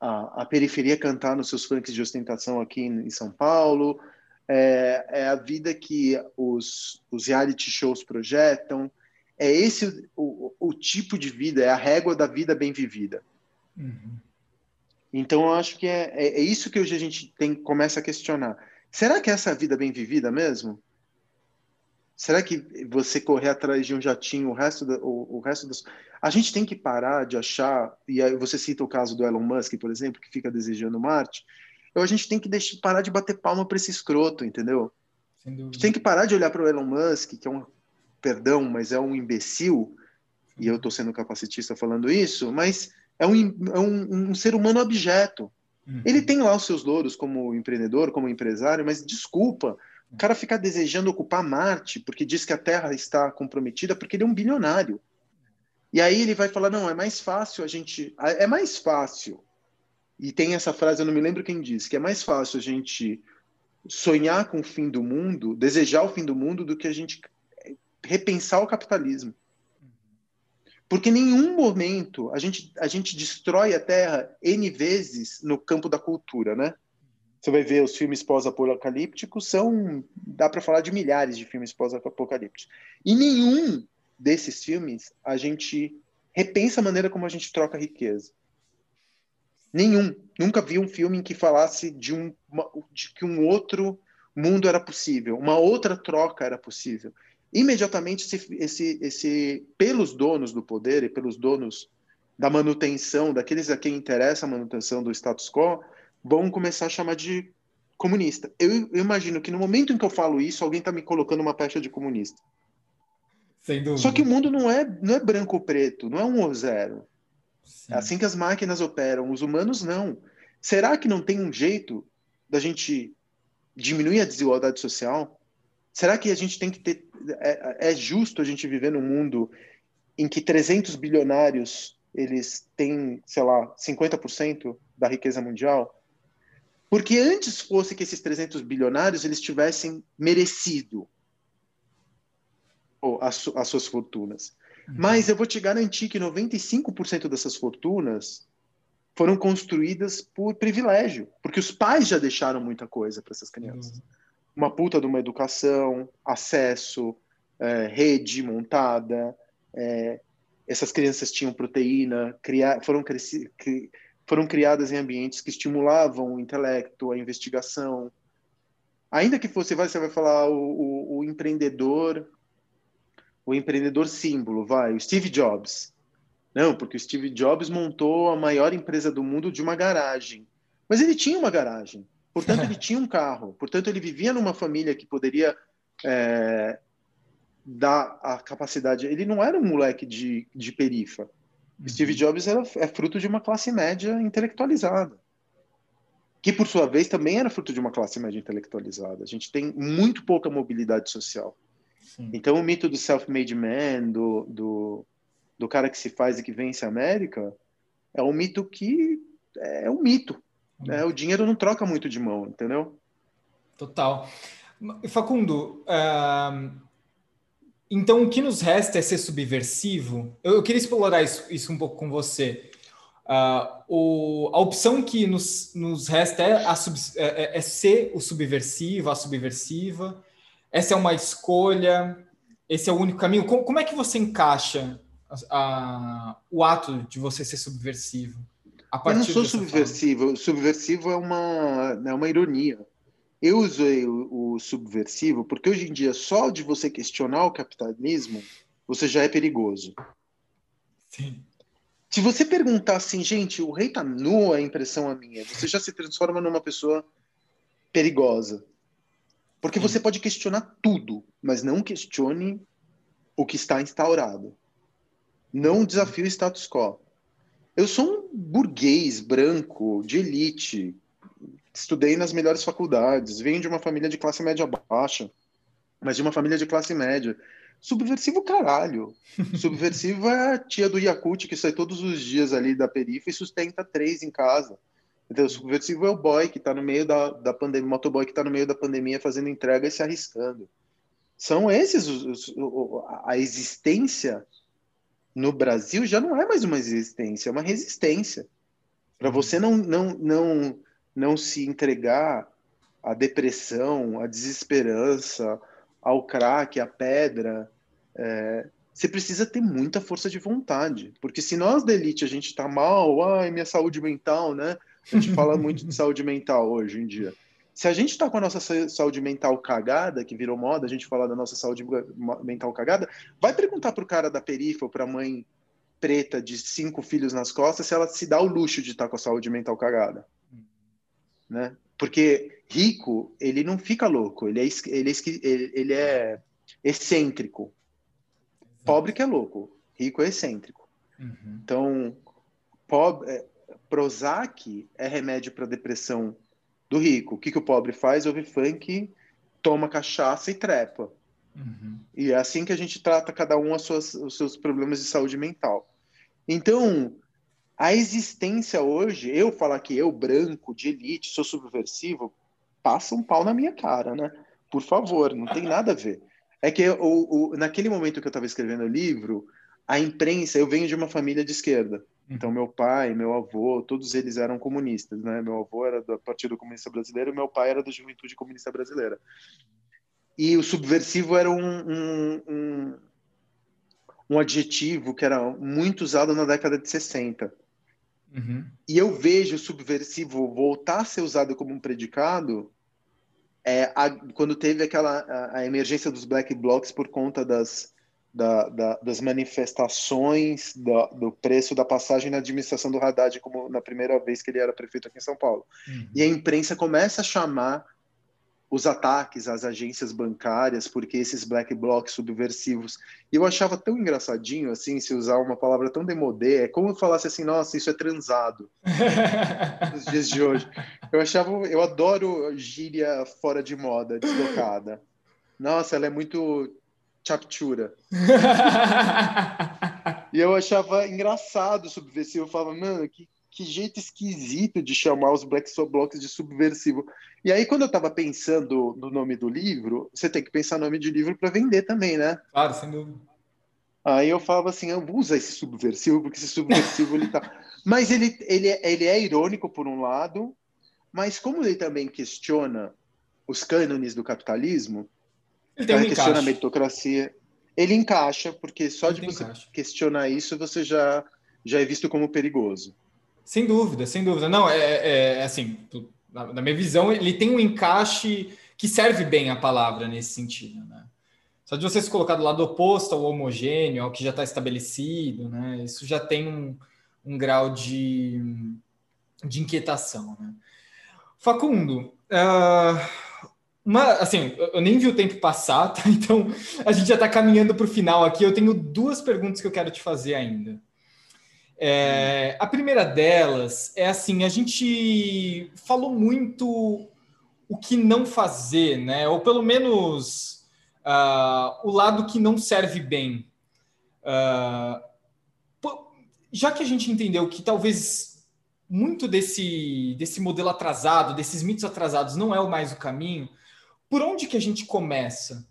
a periferia cantar nos seus funks de ostentação aqui em São Paulo, é a vida que os reality shows projetam, é esse o tipo de vida, é a régua da vida bem vivida. Uhum. Então, eu acho que é isso que hoje a gente começa a questionar. Será que essa é a vida bem vivida mesmo? Será que você correr atrás de um jatinho, o resto das... A gente tem que parar de achar, e aí você cita o caso do Elon Musk, por exemplo, que fica desejando Marte, então a gente tem que parar de bater palma para esse escroto, entendeu? Sem dúvida. A gente tem que parar de olhar para o Elon Musk, que é um... Perdão, mas é um imbecil, e eu estou sendo capacitista falando isso, mas... É um ser humano objeto. Uhum. Ele tem lá os seus louros como empreendedor, como empresário, mas desculpa, o cara ficar desejando ocupar Marte porque diz que a Terra está comprometida porque ele é um bilionário. E aí ele vai falar, não, é mais fácil a gente... É mais fácil. E tem essa frase, eu não me lembro quem disse, que é mais fácil a gente sonhar com o fim do mundo, desejar o fim do mundo, do que a gente repensar o capitalismo. Porque em nenhum momento a gente destrói a Terra N vezes no campo da cultura, né? Você vai ver os filmes pós-apocalípticos, dá para falar de milhares de filmes pós-apocalípticos. E nenhum desses filmes a gente repensa a maneira como a gente troca riqueza. Nenhum. Nunca vi um filme em que falasse de que um outro mundo era possível, uma outra troca era possível. Imediatamente pelos donos do poder e pelos donos da manutenção, daqueles a quem interessa a manutenção do status quo, vão começar a chamar de comunista. Eu imagino que no momento em que eu falo isso, alguém está me colocando uma pecha de comunista. Sem dúvida. Só que o mundo não é branco ou preto, não é 1 ou 0. Sim. É assim que as máquinas operam, os humanos não. Será que não tem um jeito da gente diminuir a desigualdade social? Será que a gente tem que ter... É justo a gente viver num mundo em que 300 bilionários eles têm, sei lá, 50% da riqueza mundial? Porque antes fosse que esses 300 bilionários eles tivessem merecido as suas fortunas. Mas eu vou te garantir que 95% dessas fortunas foram construídas por privilégio, porque os pais já deixaram muita coisa para essas crianças. uma puta de uma educação, acesso, rede montada, essas crianças tinham proteína, foram criadas em ambientes que estimulavam o intelecto, a investigação. Ainda que fosse, você vai falar o empreendedor símbolo, o Steve Jobs. Não, porque o Steve Jobs montou a maior empresa do mundo de uma garagem. Mas ele tinha uma garagem, portanto ele tinha um carro, portanto ele vivia numa família que poderia dar a capacidade. Ele não era um moleque de perifa. Uhum. Steve Jobs é fruto de uma classe média intelectualizada, que por sua vez também era fruto de uma classe média intelectualizada. A gente tem muito pouca mobilidade social. Sim. Então o mito do self-made man, do cara que se faz e que vence a América, é um mito que é um mito. Né? O dinheiro não troca muito de mão, entendeu? Total. Facundo, então o que nos resta é ser subversivo? Eu queria explorar isso um pouco com você. A opção que nos resta é ser o subversivo, a subversiva. Essa é uma escolha, esse é o único caminho. Como é que você encaixa o ato de você ser subversivo? Eu não sou subversivo. Forma. Subversivo é uma ironia. Eu usei o subversivo porque hoje em dia só de você questionar o capitalismo você já é perigoso. Sim. Se você perguntar assim, gente, o rei tá nu, a impressão é minha, você já se transforma numa pessoa perigosa. Porque você pode questionar tudo, mas não questione o que está instaurado. Não desafie o status quo. Eu sou um burguês branco, de elite, estudei nas melhores faculdades, venho de uma família de classe média baixa, mas de uma família de classe média. Subversivo, caralho. Subversivo é a tia do Yakut que sai todos os dias ali da perifa e sustenta 3 em casa. Então, subversivo é o boy que está no meio da pandemia, o motoboy que está no meio da pandemia fazendo entrega e se arriscando. São esses a existência no Brasil já não é mais uma existência, é uma resistência. Para você não se entregar à depressão, à desesperança, ao crack, à pedra, você precisa ter muita força de vontade. Porque se nós da elite a gente está mal, minha saúde mental, né? A gente fala muito de saúde mental hoje em dia. Se a gente está com a nossa saúde mental cagada, que virou moda, a gente falar da nossa saúde mental cagada, vai perguntar para o cara da perifa ou para a mãe preta de 5 filhos nas costas se ela se dá o luxo de estar com a saúde mental cagada. Né? Porque rico, ele não fica louco, ele é excêntrico. Pobre que é louco, rico é excêntrico. Uhum. Então, Prozac é remédio para depressão do rico. O que o pobre faz? Ouve funk, toma cachaça e trepa. Uhum. E é assim que a gente trata cada um os seus problemas de saúde mental. Então, a existência hoje, eu falar que eu, branco, de elite, sou subversivo, passa um pau na minha cara, né? Por favor, não tem nada a ver. É que naquele momento que eu estava escrevendo o livro, a imprensa, eu venho de uma família de esquerda. Então, meu pai, meu avô, todos eles eram comunistas, né? Meu avô era do Partido Comunista Brasileiro, meu pai era da Juventude Comunista Brasileira. E o subversivo era um adjetivo que era muito usado na década de 60. Uhum. E eu vejo o subversivo voltar a ser usado como um predicado quando teve a emergência dos black blocs por conta das manifestações, do preço da passagem na administração do Haddad, como na primeira vez que ele era prefeito aqui em São Paulo. Uhum. E a imprensa começa a chamar os ataques às agências bancárias, porque esses black blocs subversivos... E eu achava tão engraçadinho, assim, se usar uma palavra tão demodê, é como eu falasse assim, nossa, isso é transado, nos dias de hoje. Eu adoro gíria fora de moda, deslocada. Nossa, ela é muito... chaptura. E eu achava engraçado subversivo. Eu falava, mano, que jeito esquisito de chamar os black blocs de subversivo. E aí, quando eu tava pensando no nome do livro, você tem que pensar no nome de livro para vender também, né? Claro, sem dúvida. Aí eu falava assim, eu vou usar esse subversivo, porque esse subversivo, ele tá... Mas ele é irônico, por um lado, mas como ele também questiona os cânones do capitalismo, ele questiona a meritocracia, ele encaixa, porque só de você questionar isso, você já é visto como perigoso. Sem dúvida, sem dúvida. Não, é assim, na minha visão, ele tem um encaixe que serve bem a palavra nesse sentido, né? Só de você se colocar do lado oposto ao homogêneo, ao que já está estabelecido, né? Isso já tem um grau de inquietação, né? Facundo, assim, eu nem vi o tempo passar, tá? Então a gente já está caminhando para o final aqui. Eu tenho duas perguntas que eu quero te fazer ainda. A primeira delas é assim, a gente falou muito o que não fazer, né? Ou pelo menos o lado que não serve bem. Já que a gente entendeu que talvez muito desse modelo atrasado, desses mitos atrasados, não é mais o caminho, por onde que a gente começa?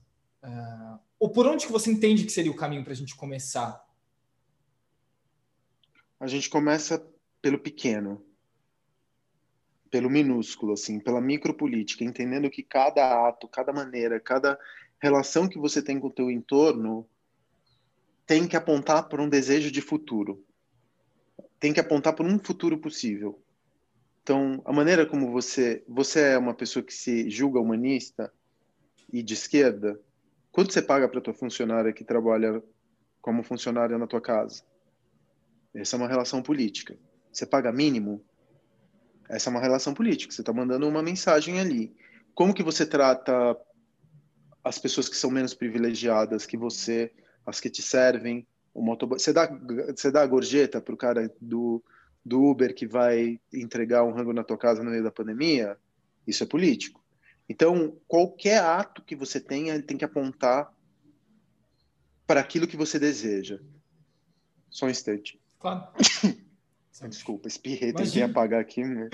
Ou por onde que você entende que seria o caminho para a gente começar? A gente começa pelo pequeno, pelo minúsculo, assim, pela micropolítica, entendendo que cada ato, cada maneira, cada relação que você tem com o teu entorno tem que apontar por um desejo de futuro, tem que apontar por um futuro possível. Então, a maneira como você é uma pessoa que se julga humanista e de esquerda, quanto você paga para tua funcionária que trabalha como funcionária na tua casa? Essa é uma relação política. Você paga mínimo? Essa é uma relação política. Você está mandando uma mensagem ali. Como que você trata as pessoas que são menos privilegiadas que você, as que te servem? Você dá a gorjeta para o cara do Uber que vai entregar um rango na tua casa no meio da pandemia? Isso é político. Então, qualquer ato que você tenha, ele tem que apontar para aquilo que você deseja. Só um instante. Claro. Desculpa, espirrei, tentei apagar aqui. Né?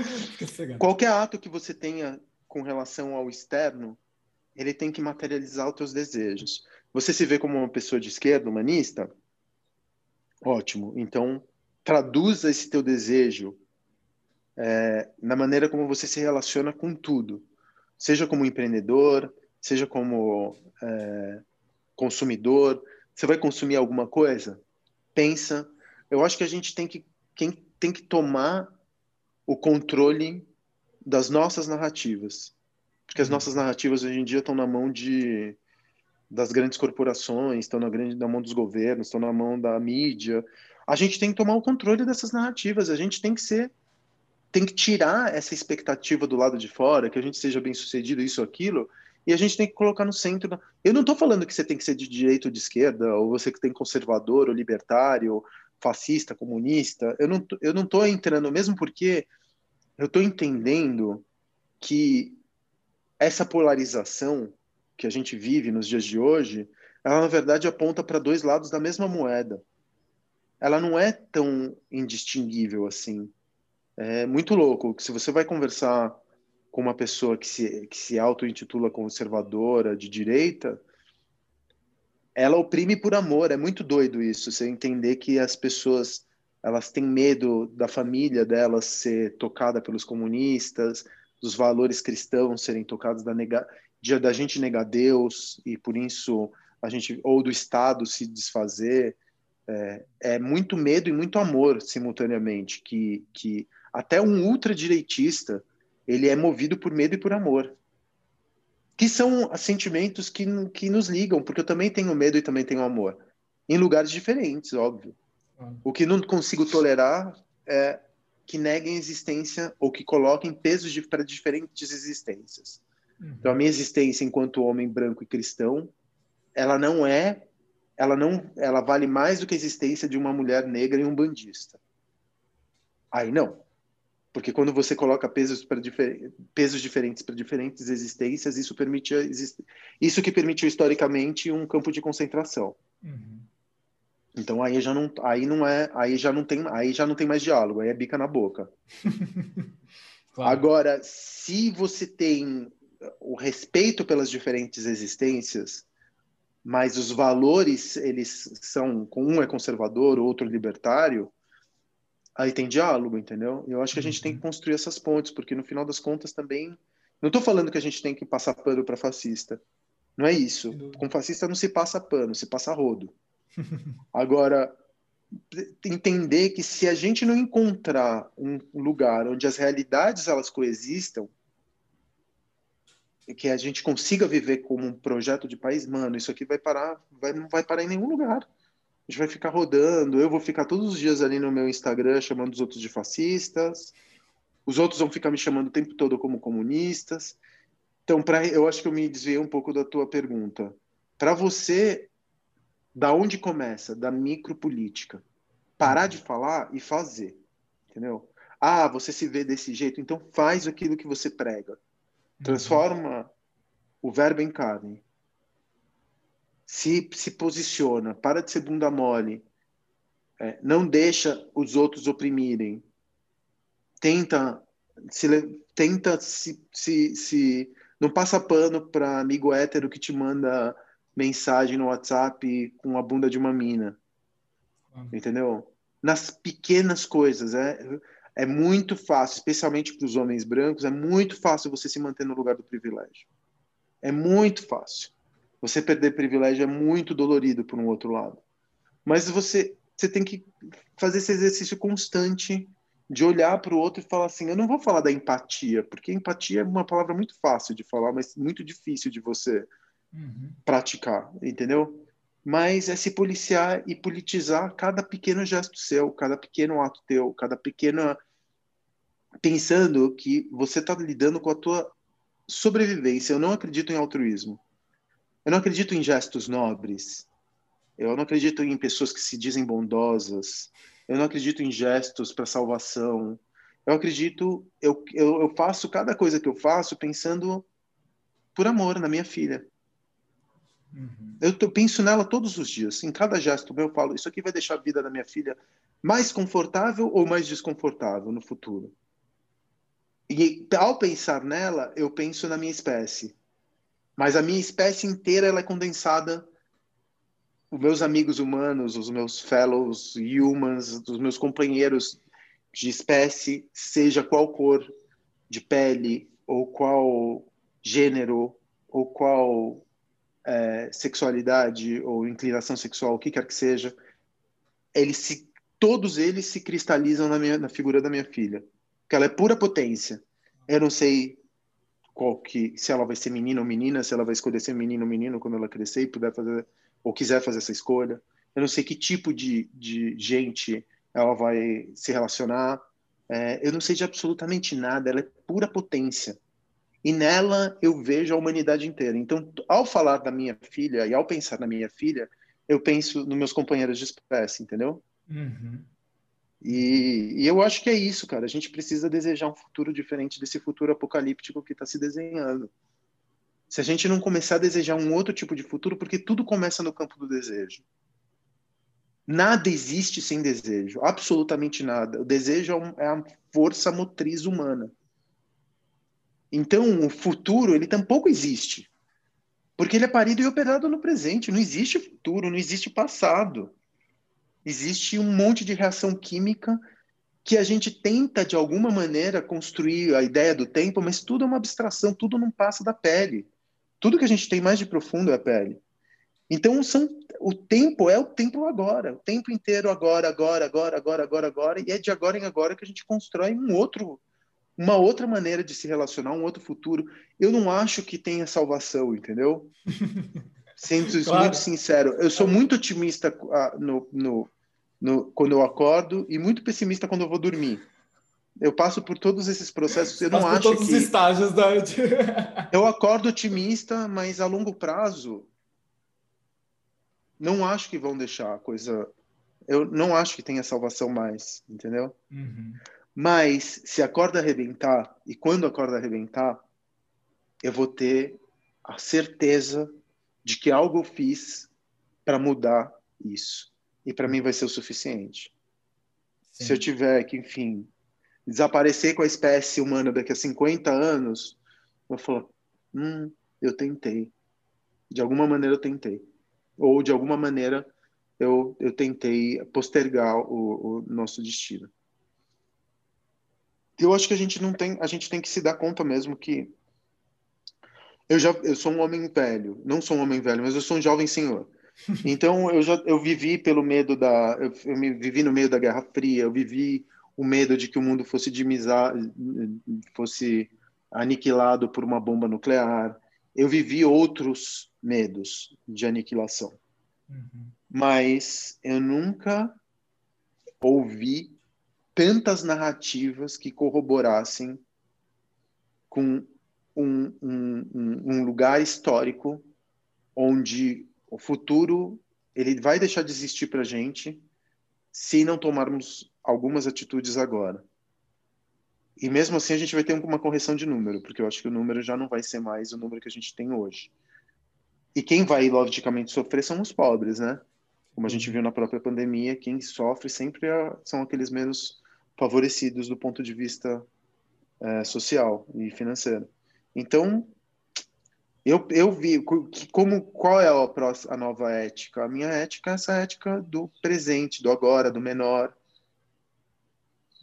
Qualquer ato que você tenha com relação ao externo, ele tem que materializar os teus desejos. Você se vê como uma pessoa de esquerda, humanista? Ótimo. Então, traduza esse teu desejo na maneira como você se relaciona com tudo. Seja como empreendedor, seja como consumidor. Você vai consumir alguma coisa? Pensa. Eu acho que a gente tem que tomar o controle das nossas narrativas. Porque as nossas narrativas hoje em dia estão na mão das grandes corporações, estão na mão dos governos, estão na mão da mídia. A gente tem que tomar o controle dessas narrativas. A gente tem que tirar essa expectativa do lado de fora, que a gente seja bem-sucedido, isso ou aquilo, e a gente tem que colocar no centro. Eu não estou falando que você tem que ser de direita ou de esquerda, ou você que tem conservador ou libertário, fascista, comunista, eu não tô entrando, mesmo porque eu tô entendendo que essa polarização que a gente vive nos dias de hoje, ela na verdade aponta para dois lados da mesma moeda. Ela não é tão indistinguível assim. É muito louco, se você vai conversar com uma pessoa que se auto-intitula conservadora, de direita, ela oprime por amor. É muito doido isso, você entender que as pessoas, elas têm medo da família delas ser tocada pelos comunistas, dos valores cristãos serem tocados, da gente negar Deus, e por isso ou do Estado se desfazer. É muito medo e muito amor simultaneamente, que até um ultradireitista, ele é movido por medo e por amor, que são sentimentos que nos ligam, porque eu também tenho medo e também tenho amor, em lugares diferentes, óbvio. O que não consigo tolerar é que neguem existência ou que coloquem pesos para diferentes existências. Então, a minha existência enquanto homem branco e cristão, ela vale mais do que a existência de uma mulher negra e um bandista. Aí não. Porque quando você coloca pesos diferentes para diferentes existências, isso que permitiu historicamente um campo de concentração. Uhum. Então aí já não tem mais diálogo, aí é bica na boca. Claro. Agora, se você tem o respeito pelas diferentes existências, mas os valores eles são, um é conservador, o outro libertário, aí tem diálogo, entendeu? Eu acho que a gente tem que construir essas pontes, porque no final das contas também Não estou falando que a gente tem que passar pano para fascista. Não é isso. Com fascista não se passa pano, se passa rodo. Agora, entender que se a gente não encontrar um lugar onde as realidades elas coexistam, que a gente consiga viver como um projeto de país, mano, isso aqui vai parar, não vai parar em nenhum lugar. A gente vai ficar rodando, eu vou ficar todos os dias ali no meu Instagram chamando os outros de fascistas, os outros vão ficar me chamando o tempo todo como comunistas. Então, eu acho que eu me desviei um pouco da tua pergunta. Para você, da onde começa? Da micropolítica. Parar de falar e fazer, entendeu? Ah, você se vê desse jeito, então faz aquilo que você prega. Transforma o verbo em carne. Se posiciona, para de ser bunda mole, não deixa os outros oprimirem, tenta não passa pano para amigo hétero que te manda mensagem no WhatsApp com a bunda de uma mina, entendeu? Nas pequenas coisas, é muito fácil, especialmente para os homens brancos, é muito fácil você se manter no lugar do privilégio, é muito fácil. Você perder privilégio é muito dolorido por um outro lado. Mas você tem que fazer esse exercício constante de olhar para o outro e falar assim, eu não vou falar da empatia, porque empatia é uma palavra muito fácil de falar, mas muito difícil de você praticar, entendeu? Mas é se policiar e politizar cada pequeno gesto seu, cada pequeno ato teu, cada pequena... Pensando que você está lidando com a tua sobrevivência. Eu não acredito em altruísmo. Eu não acredito em gestos nobres. Eu não acredito em pessoas que se dizem bondosas. Eu não acredito em gestos para salvação. Eu acredito... Eu faço cada coisa que eu faço pensando por amor na minha filha. Eu penso nela todos os dias. Em cada gesto meu eu falo, isso aqui vai deixar a vida da minha filha mais confortável ou mais desconfortável no futuro. E ao pensar nela, eu penso na minha espécie. Mas a minha espécie inteira ela é condensada. Os meus amigos humanos, os meus fellows humans, os meus companheiros de espécie, seja qual cor de pele, ou qual gênero, ou qual sexualidade, ou inclinação sexual, o que quer que seja, todos eles se cristalizam na figura da minha filha. Porque ela é pura potência. Eu não sei... se ela vai ser menino ou menina, se ela vai escolher ser menino ou menino quando ela crescer e puder fazer, ou quiser fazer essa escolha. Eu não sei que tipo de gente ela vai se relacionar. Eu não sei de absolutamente nada. Ela é pura potência. E nela eu vejo a humanidade inteira. Então, ao falar da minha filha e ao pensar na minha filha, eu penso nos meus companheiros de espécie, entendeu? E eu acho que é isso, cara. A gente precisa desejar um futuro diferente desse futuro apocalíptico que está se desenhando. Se a gente não começar a desejar um outro tipo de futuro, porque tudo começa no campo do desejo. Nada existe sem desejo, absolutamente nada. O desejo é a força motriz humana. Então, o futuro, ele tampouco existe. Porque ele é parido e operado no presente. Não existe futuro, não existe passado. Existe um monte de reação química que a gente tenta, de alguma maneira, construir a ideia do tempo, mas tudo é uma abstração, tudo não passa da pele. Tudo que a gente tem mais de profundo é a pele. Então, o tempo é o tempo agora, o tempo inteiro agora, e é de agora em agora que a gente constrói uma outra maneira de se relacionar, um outro futuro. Eu não acho que tenha salvação, entendeu? Sendo muito sincero, eu sou muito otimista quando eu acordo e muito pessimista quando eu vou dormir. Eu passo por todos esses processos. Eu não acho que... Por todos os estágios da... Eu acordo otimista, mas a longo prazo não acho que vão deixar a coisa... Eu não acho que tenha salvação mais, entendeu? Mas se a corda arrebentar, e quando a corda arrebentar, eu vou ter a certeza de que algo eu fiz para mudar isso. E para mim vai ser o suficiente. Sim. Se eu tiver que, enfim, desaparecer com a espécie humana daqui a 50 anos, eu vou falar, eu tentei. De alguma maneira eu tentei. Ou de alguma maneira eu tentei postergar o nosso destino. Eu acho que a gente tem que se dar conta mesmo que Eu sou um homem velho, não sou um homem velho, mas eu sou um jovem senhor. Então eu vivi pelo medo da, eu me vivi no meio da Guerra Fria, eu vivi o medo de que o mundo fosse fosse aniquilado por uma bomba nuclear. Eu vivi outros medos de aniquilação, mas eu nunca ouvi tantas narrativas que corroborassem com um lugar histórico onde o futuro ele vai deixar de existir para a gente se não tomarmos algumas atitudes agora. E mesmo assim a gente vai ter uma correção de número, porque eu acho que o número já não vai ser mais o número que a gente tem hoje. E quem vai logicamente sofrer são os pobres, né? Como a gente viu na própria pandemia, quem sofre sempre são aqueles menos favorecidos do ponto de vista social e financeiro. Então, eu vi qual é a nova ética. A minha ética é essa ética do presente, do agora, do menor.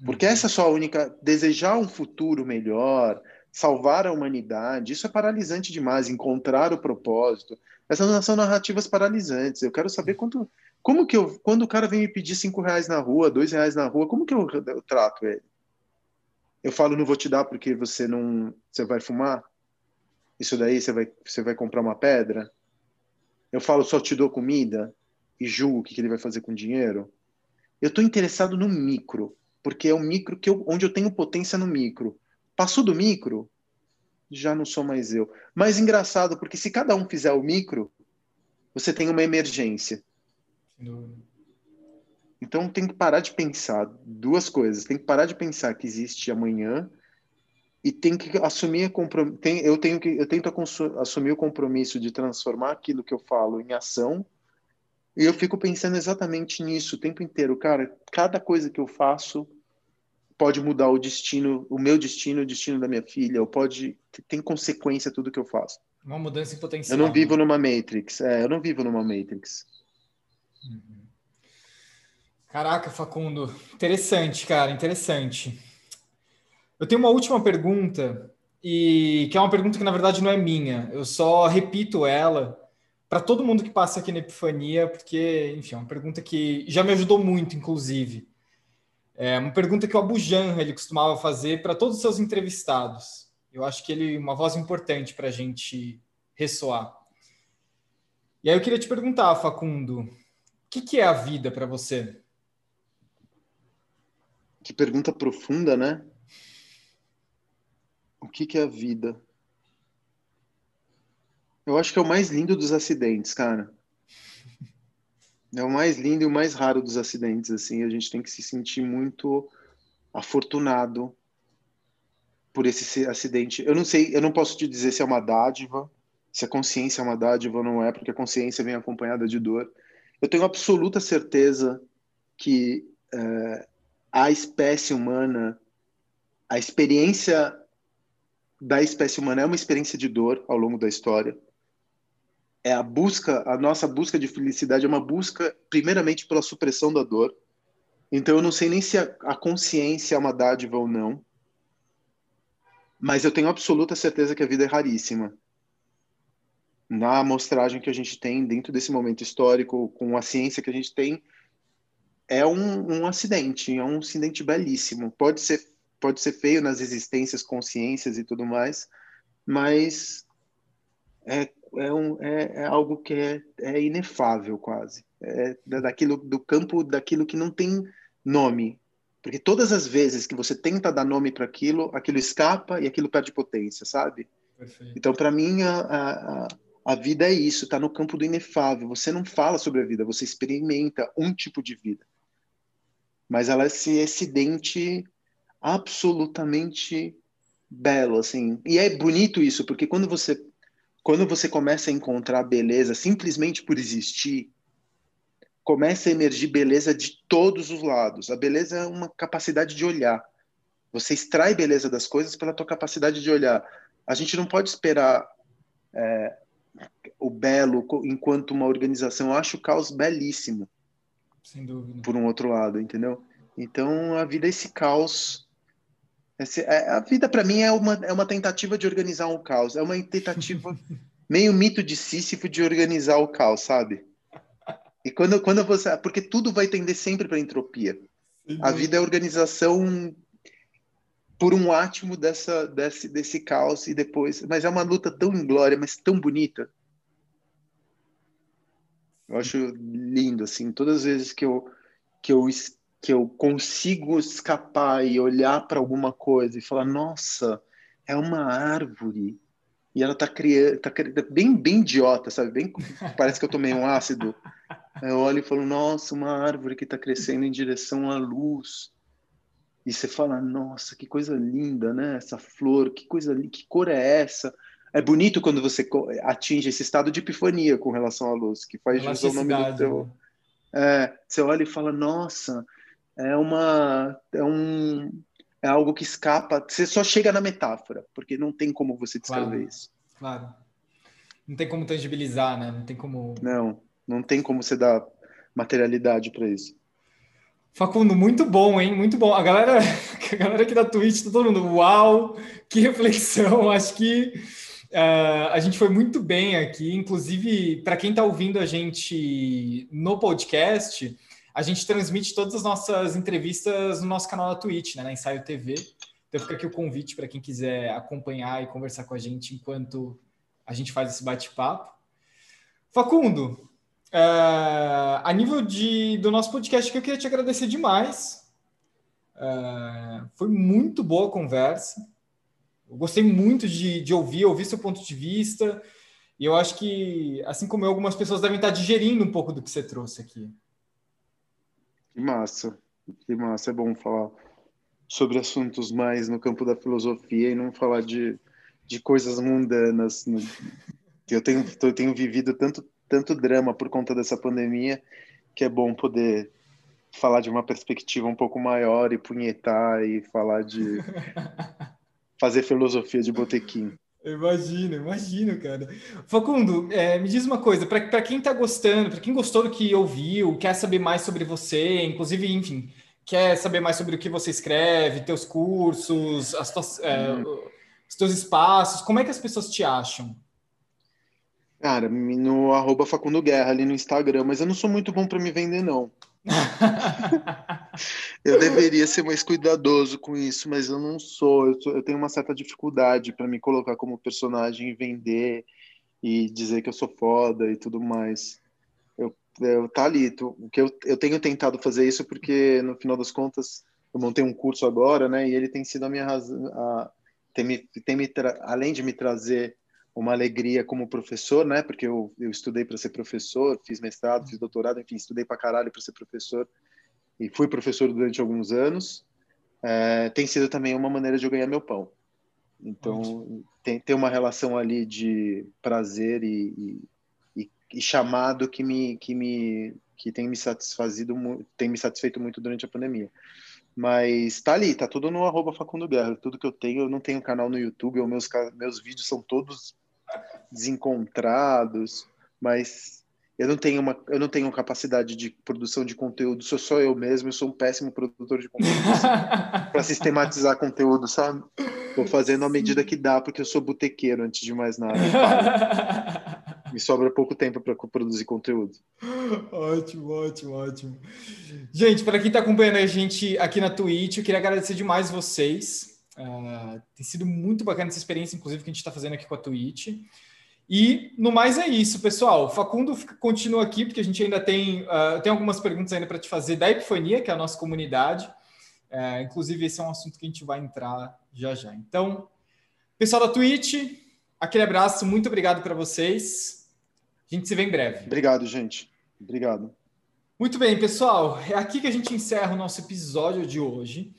Porque essa é só a única... Desejar um futuro melhor, salvar a humanidade, isso é paralisante demais, encontrar o propósito. Essas são narrativas paralisantes. Eu quero saber quando o cara vem me pedir R$5 na rua, R$2 na rua, como que eu trato ele? Eu falo, não vou te dar porque você vai fumar? Isso daí você vai comprar uma pedra? Eu falo, só te dou comida e julgo o que ele vai fazer com o dinheiro? Eu estou interessado no micro, porque é o micro onde eu tenho potência no micro. Passou do micro, já não sou mais eu. Mas engraçado, porque se cada um fizer o micro, você tem uma emergência. Então tem que parar de pensar duas coisas. Tem que parar de pensar que existe amanhã e tem que assumir... eu tento assumir o compromisso de transformar aquilo que eu falo em ação. E eu fico pensando exatamente nisso o tempo inteiro. Cara, cada coisa que eu faço pode mudar o destino, o meu destino, o destino da minha filha, ou tem consequência tudo que eu faço. Uma mudança em potencial. Eu não vivo numa Matrix. Eu não vivo numa Matrix. Caraca, Facundo. Interessante, cara, interessante. Eu tenho uma última pergunta, que é uma pergunta que, na verdade, não é minha. Eu só repito ela para todo mundo que passa aqui na Epifania, porque, enfim, é uma pergunta que já me ajudou muito, inclusive. É uma pergunta que o Abu Jan ele costumava fazer para todos os seus entrevistados. Eu acho que ele é uma voz importante para a gente ressoar. E aí eu queria te perguntar, Facundo, o que é a vida para você? Que pergunta profunda, né? O que é a vida? Eu acho que é o mais lindo dos acidentes, cara. É o mais lindo e o mais raro dos acidentes, assim. A gente tem que se sentir muito afortunado por esse acidente. Eu não sei, eu não posso te dizer se é uma dádiva, se a consciência é uma dádiva ou não é, porque a consciência vem acompanhada de dor. Eu tenho absoluta certeza que a espécie humana, a experiência da espécie humana é uma experiência de dor ao longo da história. É a nossa busca de felicidade é uma busca, primeiramente, pela supressão da dor. Então, eu não sei nem se a consciência é uma dádiva ou não, mas eu tenho absoluta certeza que a vida é raríssima. Na amostragem que a gente tem, dentro desse momento histórico, com a ciência que a gente tem, é um acidente belíssimo. Pode ser feio nas existências, consciências e tudo mais, mas é algo que é inefável quase, do campo daquilo que não tem nome, porque todas as vezes que você tenta dar nome para aquilo escapa e aquilo perde potência, sabe? Perfeito. Então, para mim, a vida é isso, está no campo do inefável. Você não fala sobre a vida, você experimenta um tipo de vida, mas ela é esse acidente absolutamente belo, assim. E é bonito isso, porque quando você começa a encontrar beleza simplesmente por existir, começa a emergir beleza de todos os lados. A beleza é uma capacidade de olhar. Você extrai beleza das coisas pela tua capacidade de olhar. A gente não pode esperar o belo enquanto uma organização. Eu acho o caos belíssimo. Sem dúvida. Por um outro lado, entendeu? Então, a vida é esse caos A vida, para mim, é uma tentativa de organizar um caos. É uma tentativa meio mito de Sísifo de organizar o caos, sabe? E quando você... Porque tudo vai tender sempre para entropia. Sim. A vida é organização por um átimo desse caos e depois... Mas é uma luta tão inglória, mas tão bonita. Eu acho lindo, assim. Todas as vezes que eu consigo escapar e olhar para alguma coisa e falar, nossa, é uma árvore e ela está criando, bem idiota, sabe? Bem, parece que eu tomei um ácido. Eu olho e falo, nossa, uma árvore que está crescendo em direção à luz. E você fala, nossa, que coisa linda, né? Essa flor, que coisa linda, que cor é essa? É bonito quando você atinge esse estado de epifania com relação à luz, que faz jus ao nome do teu... você olha e fala, nossa... É algo que escapa. Você só chega na metáfora, porque não tem como você descrever, claro, isso. Claro. Não tem como tangibilizar, né? Não tem como... Não tem como você dar materialidade para isso. Facundo, muito bom, hein? Muito bom. A galera aqui da Twitch, todo mundo, uau! Que reflexão! Acho que a gente foi muito bem aqui. Inclusive, para quem está ouvindo a gente no podcast... A gente transmite todas as nossas entrevistas no nosso canal da Twitch, né, na Ensaio TV. Então fica aqui o convite para quem quiser acompanhar e conversar com a gente enquanto a gente faz esse bate-papo. Facundo, a nível do nosso podcast, eu queria te agradecer demais. Foi muito boa a conversa. Eu gostei muito de ouvir seu ponto de vista. E eu acho que, assim como eu, algumas pessoas devem estar digerindo um pouco do que você trouxe aqui. Que massa, é bom falar sobre assuntos mais no campo da filosofia e não falar de coisas mundanas. Eu tenho vivido tanto drama por conta dessa pandemia, que é bom poder falar de uma perspectiva um pouco maior e punhetar e falar de... fazer filosofia de botequim. Imagino, cara. Facundo, me diz uma coisa, para quem está gostando, para quem gostou do que ouviu, quer saber mais sobre você, inclusive, enfim, quer saber mais sobre o que você escreve, teus cursos, os teus espaços, como é que as pessoas te acham? Cara, no @FacundoGuerra ali no Instagram, mas eu não sou muito bom para me vender, não. Eu deveria ser mais cuidadoso com isso, mas eu não sou. Eu tenho uma certa dificuldade para me colocar como personagem e vender e dizer que eu sou foda e tudo mais. Eu tenho tentado fazer isso porque, no final das contas, eu montei um curso agora, né? E ele tem sido a minha razão, além de me trazer uma alegria como professor, né? Porque eu estudei para ser professor, fiz mestrado, fiz doutorado, enfim, estudei para caralho para ser professor e fui professor durante alguns anos. Tem sido também uma maneira de eu ganhar meu pão. Então, tem uma relação ali de prazer e chamado que tem me satisfeito muito durante a pandemia. Mas tá ali, tá tudo no @FacundoGuerra, tudo que eu tenho. Eu não tenho canal no YouTube, meus vídeos são todos desencontrados, mas eu não tenho capacidade de produção de conteúdo, sou só eu mesmo, eu sou um péssimo produtor de conteúdo para sistematizar conteúdo, sabe? Vou fazendo à medida que dá, porque eu sou botequeiro antes de mais nada. Me sobra pouco tempo para produzir conteúdo. Ótimo. Gente, para quem está acompanhando a gente aqui na Twitch, eu queria agradecer demais vocês. Tem sido muito bacana essa experiência, inclusive, que a gente está fazendo aqui com a Twitch. E, no mais, é isso, pessoal. Facundo continua aqui, porque a gente ainda tem algumas perguntas ainda para te fazer da Epifania, que é a nossa comunidade. Inclusive, esse é um assunto que a gente vai entrar já. Então, pessoal da Twitch, aquele abraço. Muito obrigado para vocês. A gente se vê em breve. Obrigado, gente. Obrigado. Muito bem, pessoal. É aqui que a gente encerra o nosso episódio de hoje.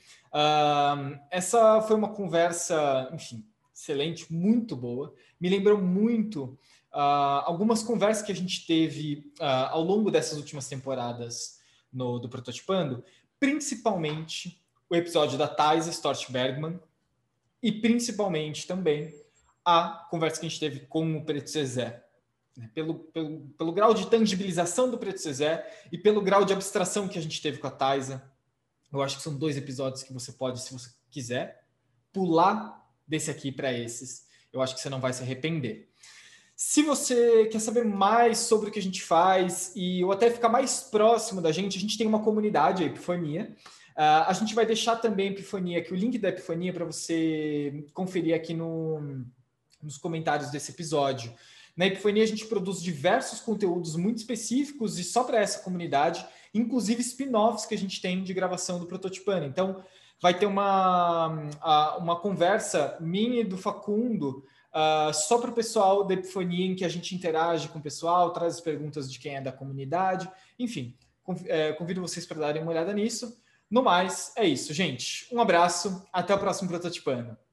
Essa foi uma conversa, enfim, excelente, muito boa. Me lembrou muito algumas conversas que a gente teve ao longo dessas últimas temporadas do Prototipando, principalmente o episódio da Thaisa Stortbergman e principalmente também a conversa que a gente teve com o Preto Cezé. Pelo grau de tangibilização do Preto Cezé e pelo grau de abstração que a gente teve com a Thaisa. Eu acho que são 2 episódios que você pode, se você quiser, pular desse aqui para esses. Eu acho que você não vai se arrepender. Se você quer saber mais sobre o que a gente faz e ou até ficar mais próximo da gente, a gente tem uma comunidade, a Epifania. A gente vai deixar também a Epifania, aqui, o link da Epifania para você conferir aqui nos comentários desse episódio. Na Epifania a gente produz diversos conteúdos muito específicos e só para essa comunidade, inclusive spin-offs que a gente tem de gravação do Prototipando. Então, vai ter uma conversa minha e do Facundo só para o pessoal da Epifania, em que a gente interage com o pessoal, traz as perguntas de quem é da comunidade. Enfim, convido vocês para darem uma olhada nisso. No mais, é isso, gente. Um abraço, até o próximo Prototipando.